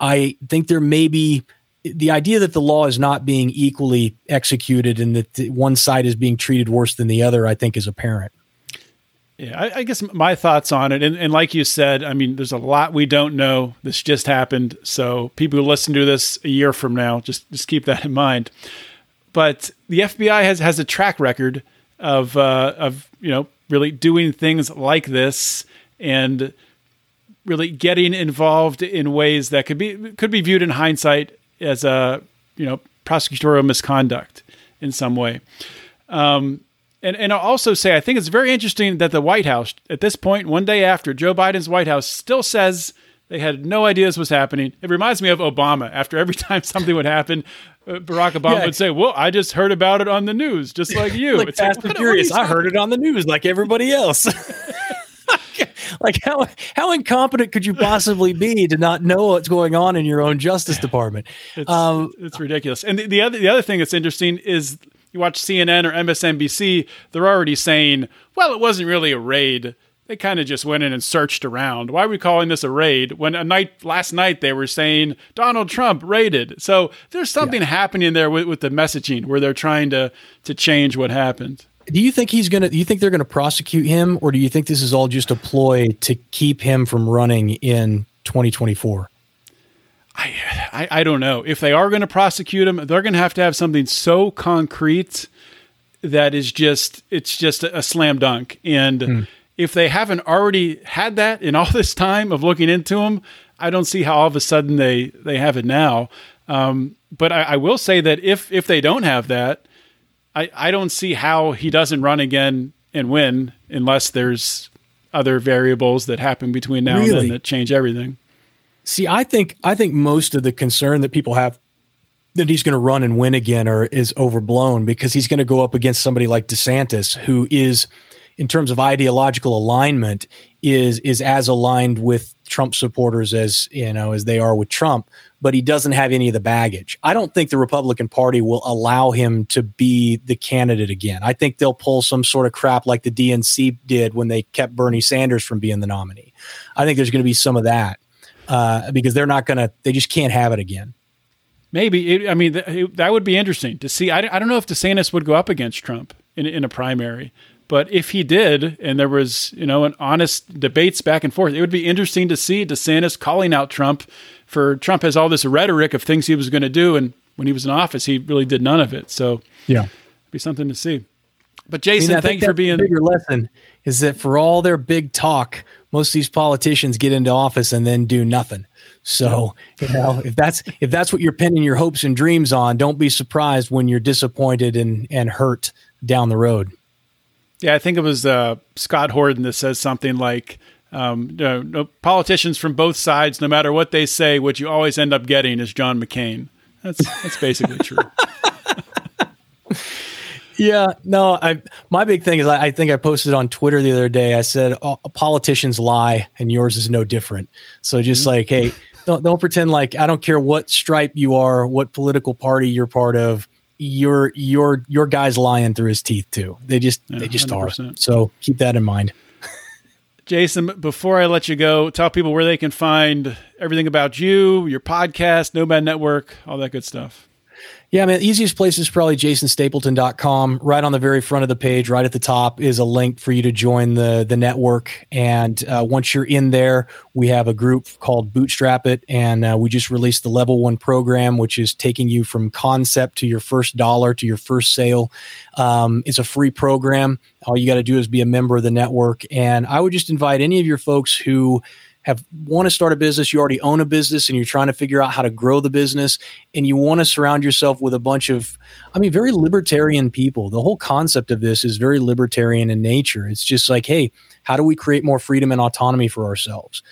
I think there may be the idea that the law is not being equally executed and that one side is being treated worse than the other, I think, is apparent. Yeah, I guess my thoughts on it, and like you said, I mean, there's a lot we don't know. This just happened, so people who listen to this a year from now, just keep that in mind. But the FBI has a track record of really doing things like this and really getting involved in ways that could be viewed in hindsight as a prosecutorial misconduct in some way. And I'll also say, I think it's very interesting that the White House, at this point, one day after, Joe Biden's White House still says they had no idea this was happening. It reminds me of Obama. After every time something would happen, Barack Obama would say, well, I just heard about it on the news, just like you. Like, it's Fast and Furious, I heard it on the news like everybody else. Like, how incompetent could you possibly be to not know what's going on in your own Justice Department? It's ridiculous. And the other thing that's interesting is, you watch CNN or MSNBC, they're already saying, well, it wasn't really a raid. They kind of just went in and searched around. Why are we calling this a raid when last night they were saying Donald Trump raided? So there's something happening there with the messaging where they're trying to change what happened. Do you think they're going to prosecute him, or do you think this is all just a ploy to keep him from running in 2024? I don't know. If they are going to prosecute him, they're going to have something so concrete that is just a slam dunk. And if they haven't already had that in all this time of looking into him, I don't see how all of a sudden they have it now. But I will say that if they don't have that, I don't see how he doesn't run again and win, unless there's other variables that happen between now and then that change everything. See, I think most of the concern that people have that he's going to run and win again is overblown, because he's going to go up against somebody like DeSantis, who is, in terms of ideological alignment, is as aligned with Trump supporters as they are with Trump, but he doesn't have any of the baggage. I don't think the Republican Party will allow him to be the candidate again. I think they'll pull some sort of crap like the DNC did when they kept Bernie Sanders from being the nominee. I think there's going to be some of that. Because they're not going to, they just can't have it again. Maybe. That would be interesting to see. I don't know if DeSantis would go up against Trump in a primary, But if he did, and there was, you know, an honest debates back and forth, it would be interesting to see DeSantis calling out Trump for Trump has all this rhetoric of things he was going to do. And when he was in office, he really did none of it. So yeah, it'd be something to see. But Jason, thank you for being. The bigger lesson is that for all their big talk, most of these politicians get into office and then do nothing. So, you know, if that's what you're pinning your hopes and dreams on, don't be surprised when you're disappointed and hurt down the road. Yeah, I think it was Scott Horton that says something like, politicians from both sides, no matter what they say, what you always end up getting is John McCain. That's basically true. Yeah, no, my big thing is I think I posted on Twitter the other day. I said, politicians lie and yours is no different. So just like, hey, don't pretend like I don't care what stripe you are, what political party you're part of. Your guy's lying through his teeth too. They just 100%. Are. So keep that in mind. Jason, before I let you go, tell people where they can find everything about you, your podcast, Nomad Network, all that good stuff. Yeah, man, the easiest place is probably jasonstapleton.com. Right on the very front of the page, right at the top, is a link for you to join the network. And once you're in there, we have a group called Bootstrap It. And we just released the level 1 program, which is taking you from concept to your first dollar, to your first sale. It's a free program. All you got to do is be a member of the network. And I would just invite any of your folks who want to start a business, you already own a business and you're trying to figure out how to grow the business, and you want to surround yourself with a bunch of, very libertarian people. The whole concept of this is very libertarian in nature. It's just like, hey, how do we create more freedom and autonomy for ourselves?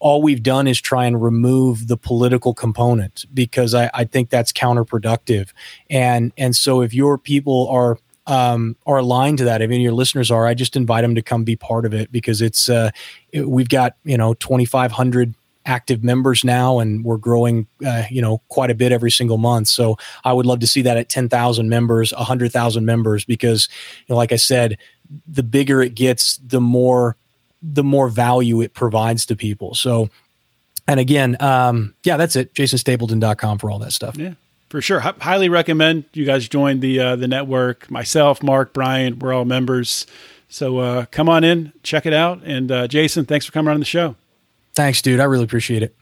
All we've done is try and remove the political component, because I think that's counterproductive. And so if your people are aligned to that. I mean, your listeners are, I just invite them to come be part of it, because it's, we've got, 2,500 active members now, and we're growing, quite a bit every single month. So I would love to see that at 10,000 members, 100,000 members, because, like I said, the bigger it gets, the more value it provides to people. So, and again, that's it. JasonStapleton.com for all that stuff. Yeah. For sure. Highly recommend you guys join the network. Myself, Mark, Brian, we're all members. So come on in, check it out. And Jason, thanks for coming on the show. Thanks, dude. I really appreciate it.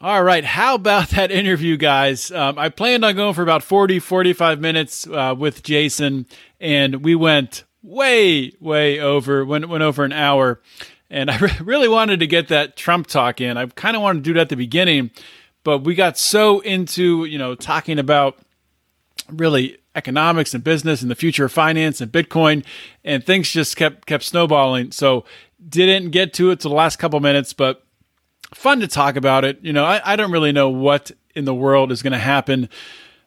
All right. How about that interview, guys? I planned on going for about 40, 45 minutes with Jason, and we went way over, went over an hour. And I really wanted to get that Trump talk in. I kind of wanted to do that at the beginning, but we got so into, talking about really economics and business and the future of finance and Bitcoin, and things just kept snowballing. So didn't get to it till the last couple minutes, but fun to talk about it. I don't really know what in the world is going to happen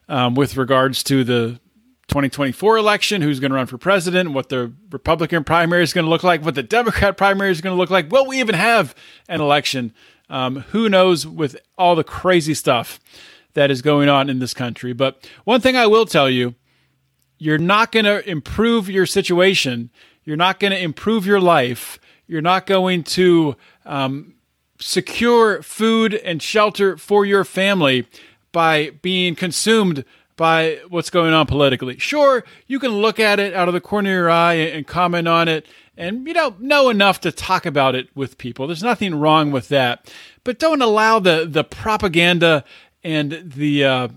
with regards to the 2024 election, who's going to run for president, what the Republican primary is going to look like, what the Democrat primary is going to look like. Will we even have an election? Who knows with all the crazy stuff that is going on in this country. But one thing I will tell you, you're not going to improve your situation. You're not going to improve your life. You're not going to secure food and shelter for your family by being consumed by what's going on politically. Sure, you can look at it out of the corner of your eye and comment on it, and you don't know enough to talk about it with people. There's nothing wrong with that. But don't allow the propaganda and the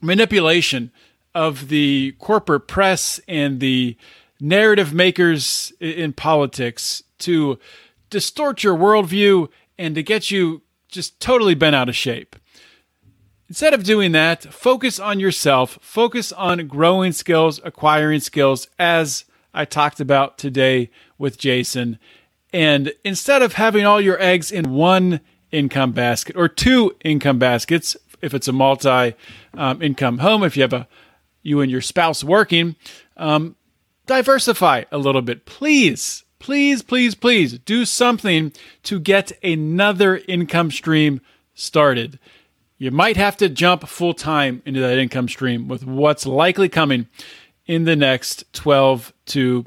manipulation of the corporate press and the narrative makers in politics to distort your worldview and to get you just totally bent out of shape. Instead of doing that, focus on yourself. Focus on growing skills, acquiring skills, as I talked about today with Jason. And instead of having all your eggs in one income basket or two income baskets, if it's a multi-income home, if you have you and your spouse working, diversify a little bit. Please do something to get another income stream started. You might have to jump full-time into that income stream with what's likely coming in the next 12 to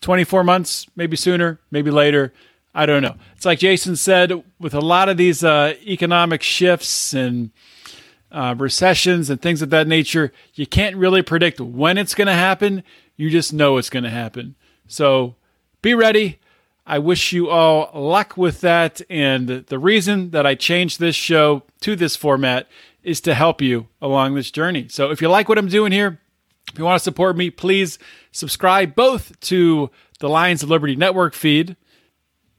24 months, maybe sooner, maybe later. I don't know. It's like Jason said, with a lot of these economic shifts and recessions and things of that nature. You can't really predict when it's going to happen. You just know it's going to happen. So be ready. I wish you all luck with that. And the reason that I changed this show to this format is to help you along this journey. So if you like what I'm doing here, if you want to support me, please subscribe both to the Lions of Liberty Network feed,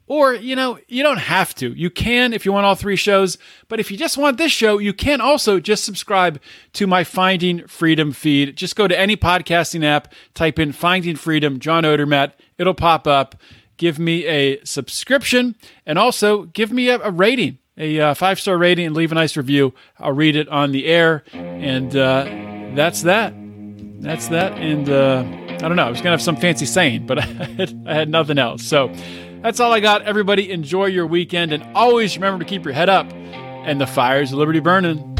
or, you know, you don't have to. You can if you want all three shows, but if you just want this show, you can also just subscribe to my Finding Freedom feed. Just go to any podcasting app, type in Finding Freedom, John Odermatt, it'll pop up. Give me a subscription, and also give me a rating, a five-star rating, and leave a nice review. I'll read it on the air, and that's that. That's that, and I don't know. I was going to have some fancy saying, but I had nothing else. So that's all I got. Everybody, enjoy your weekend, and always remember to keep your head up and the fires of liberty burning.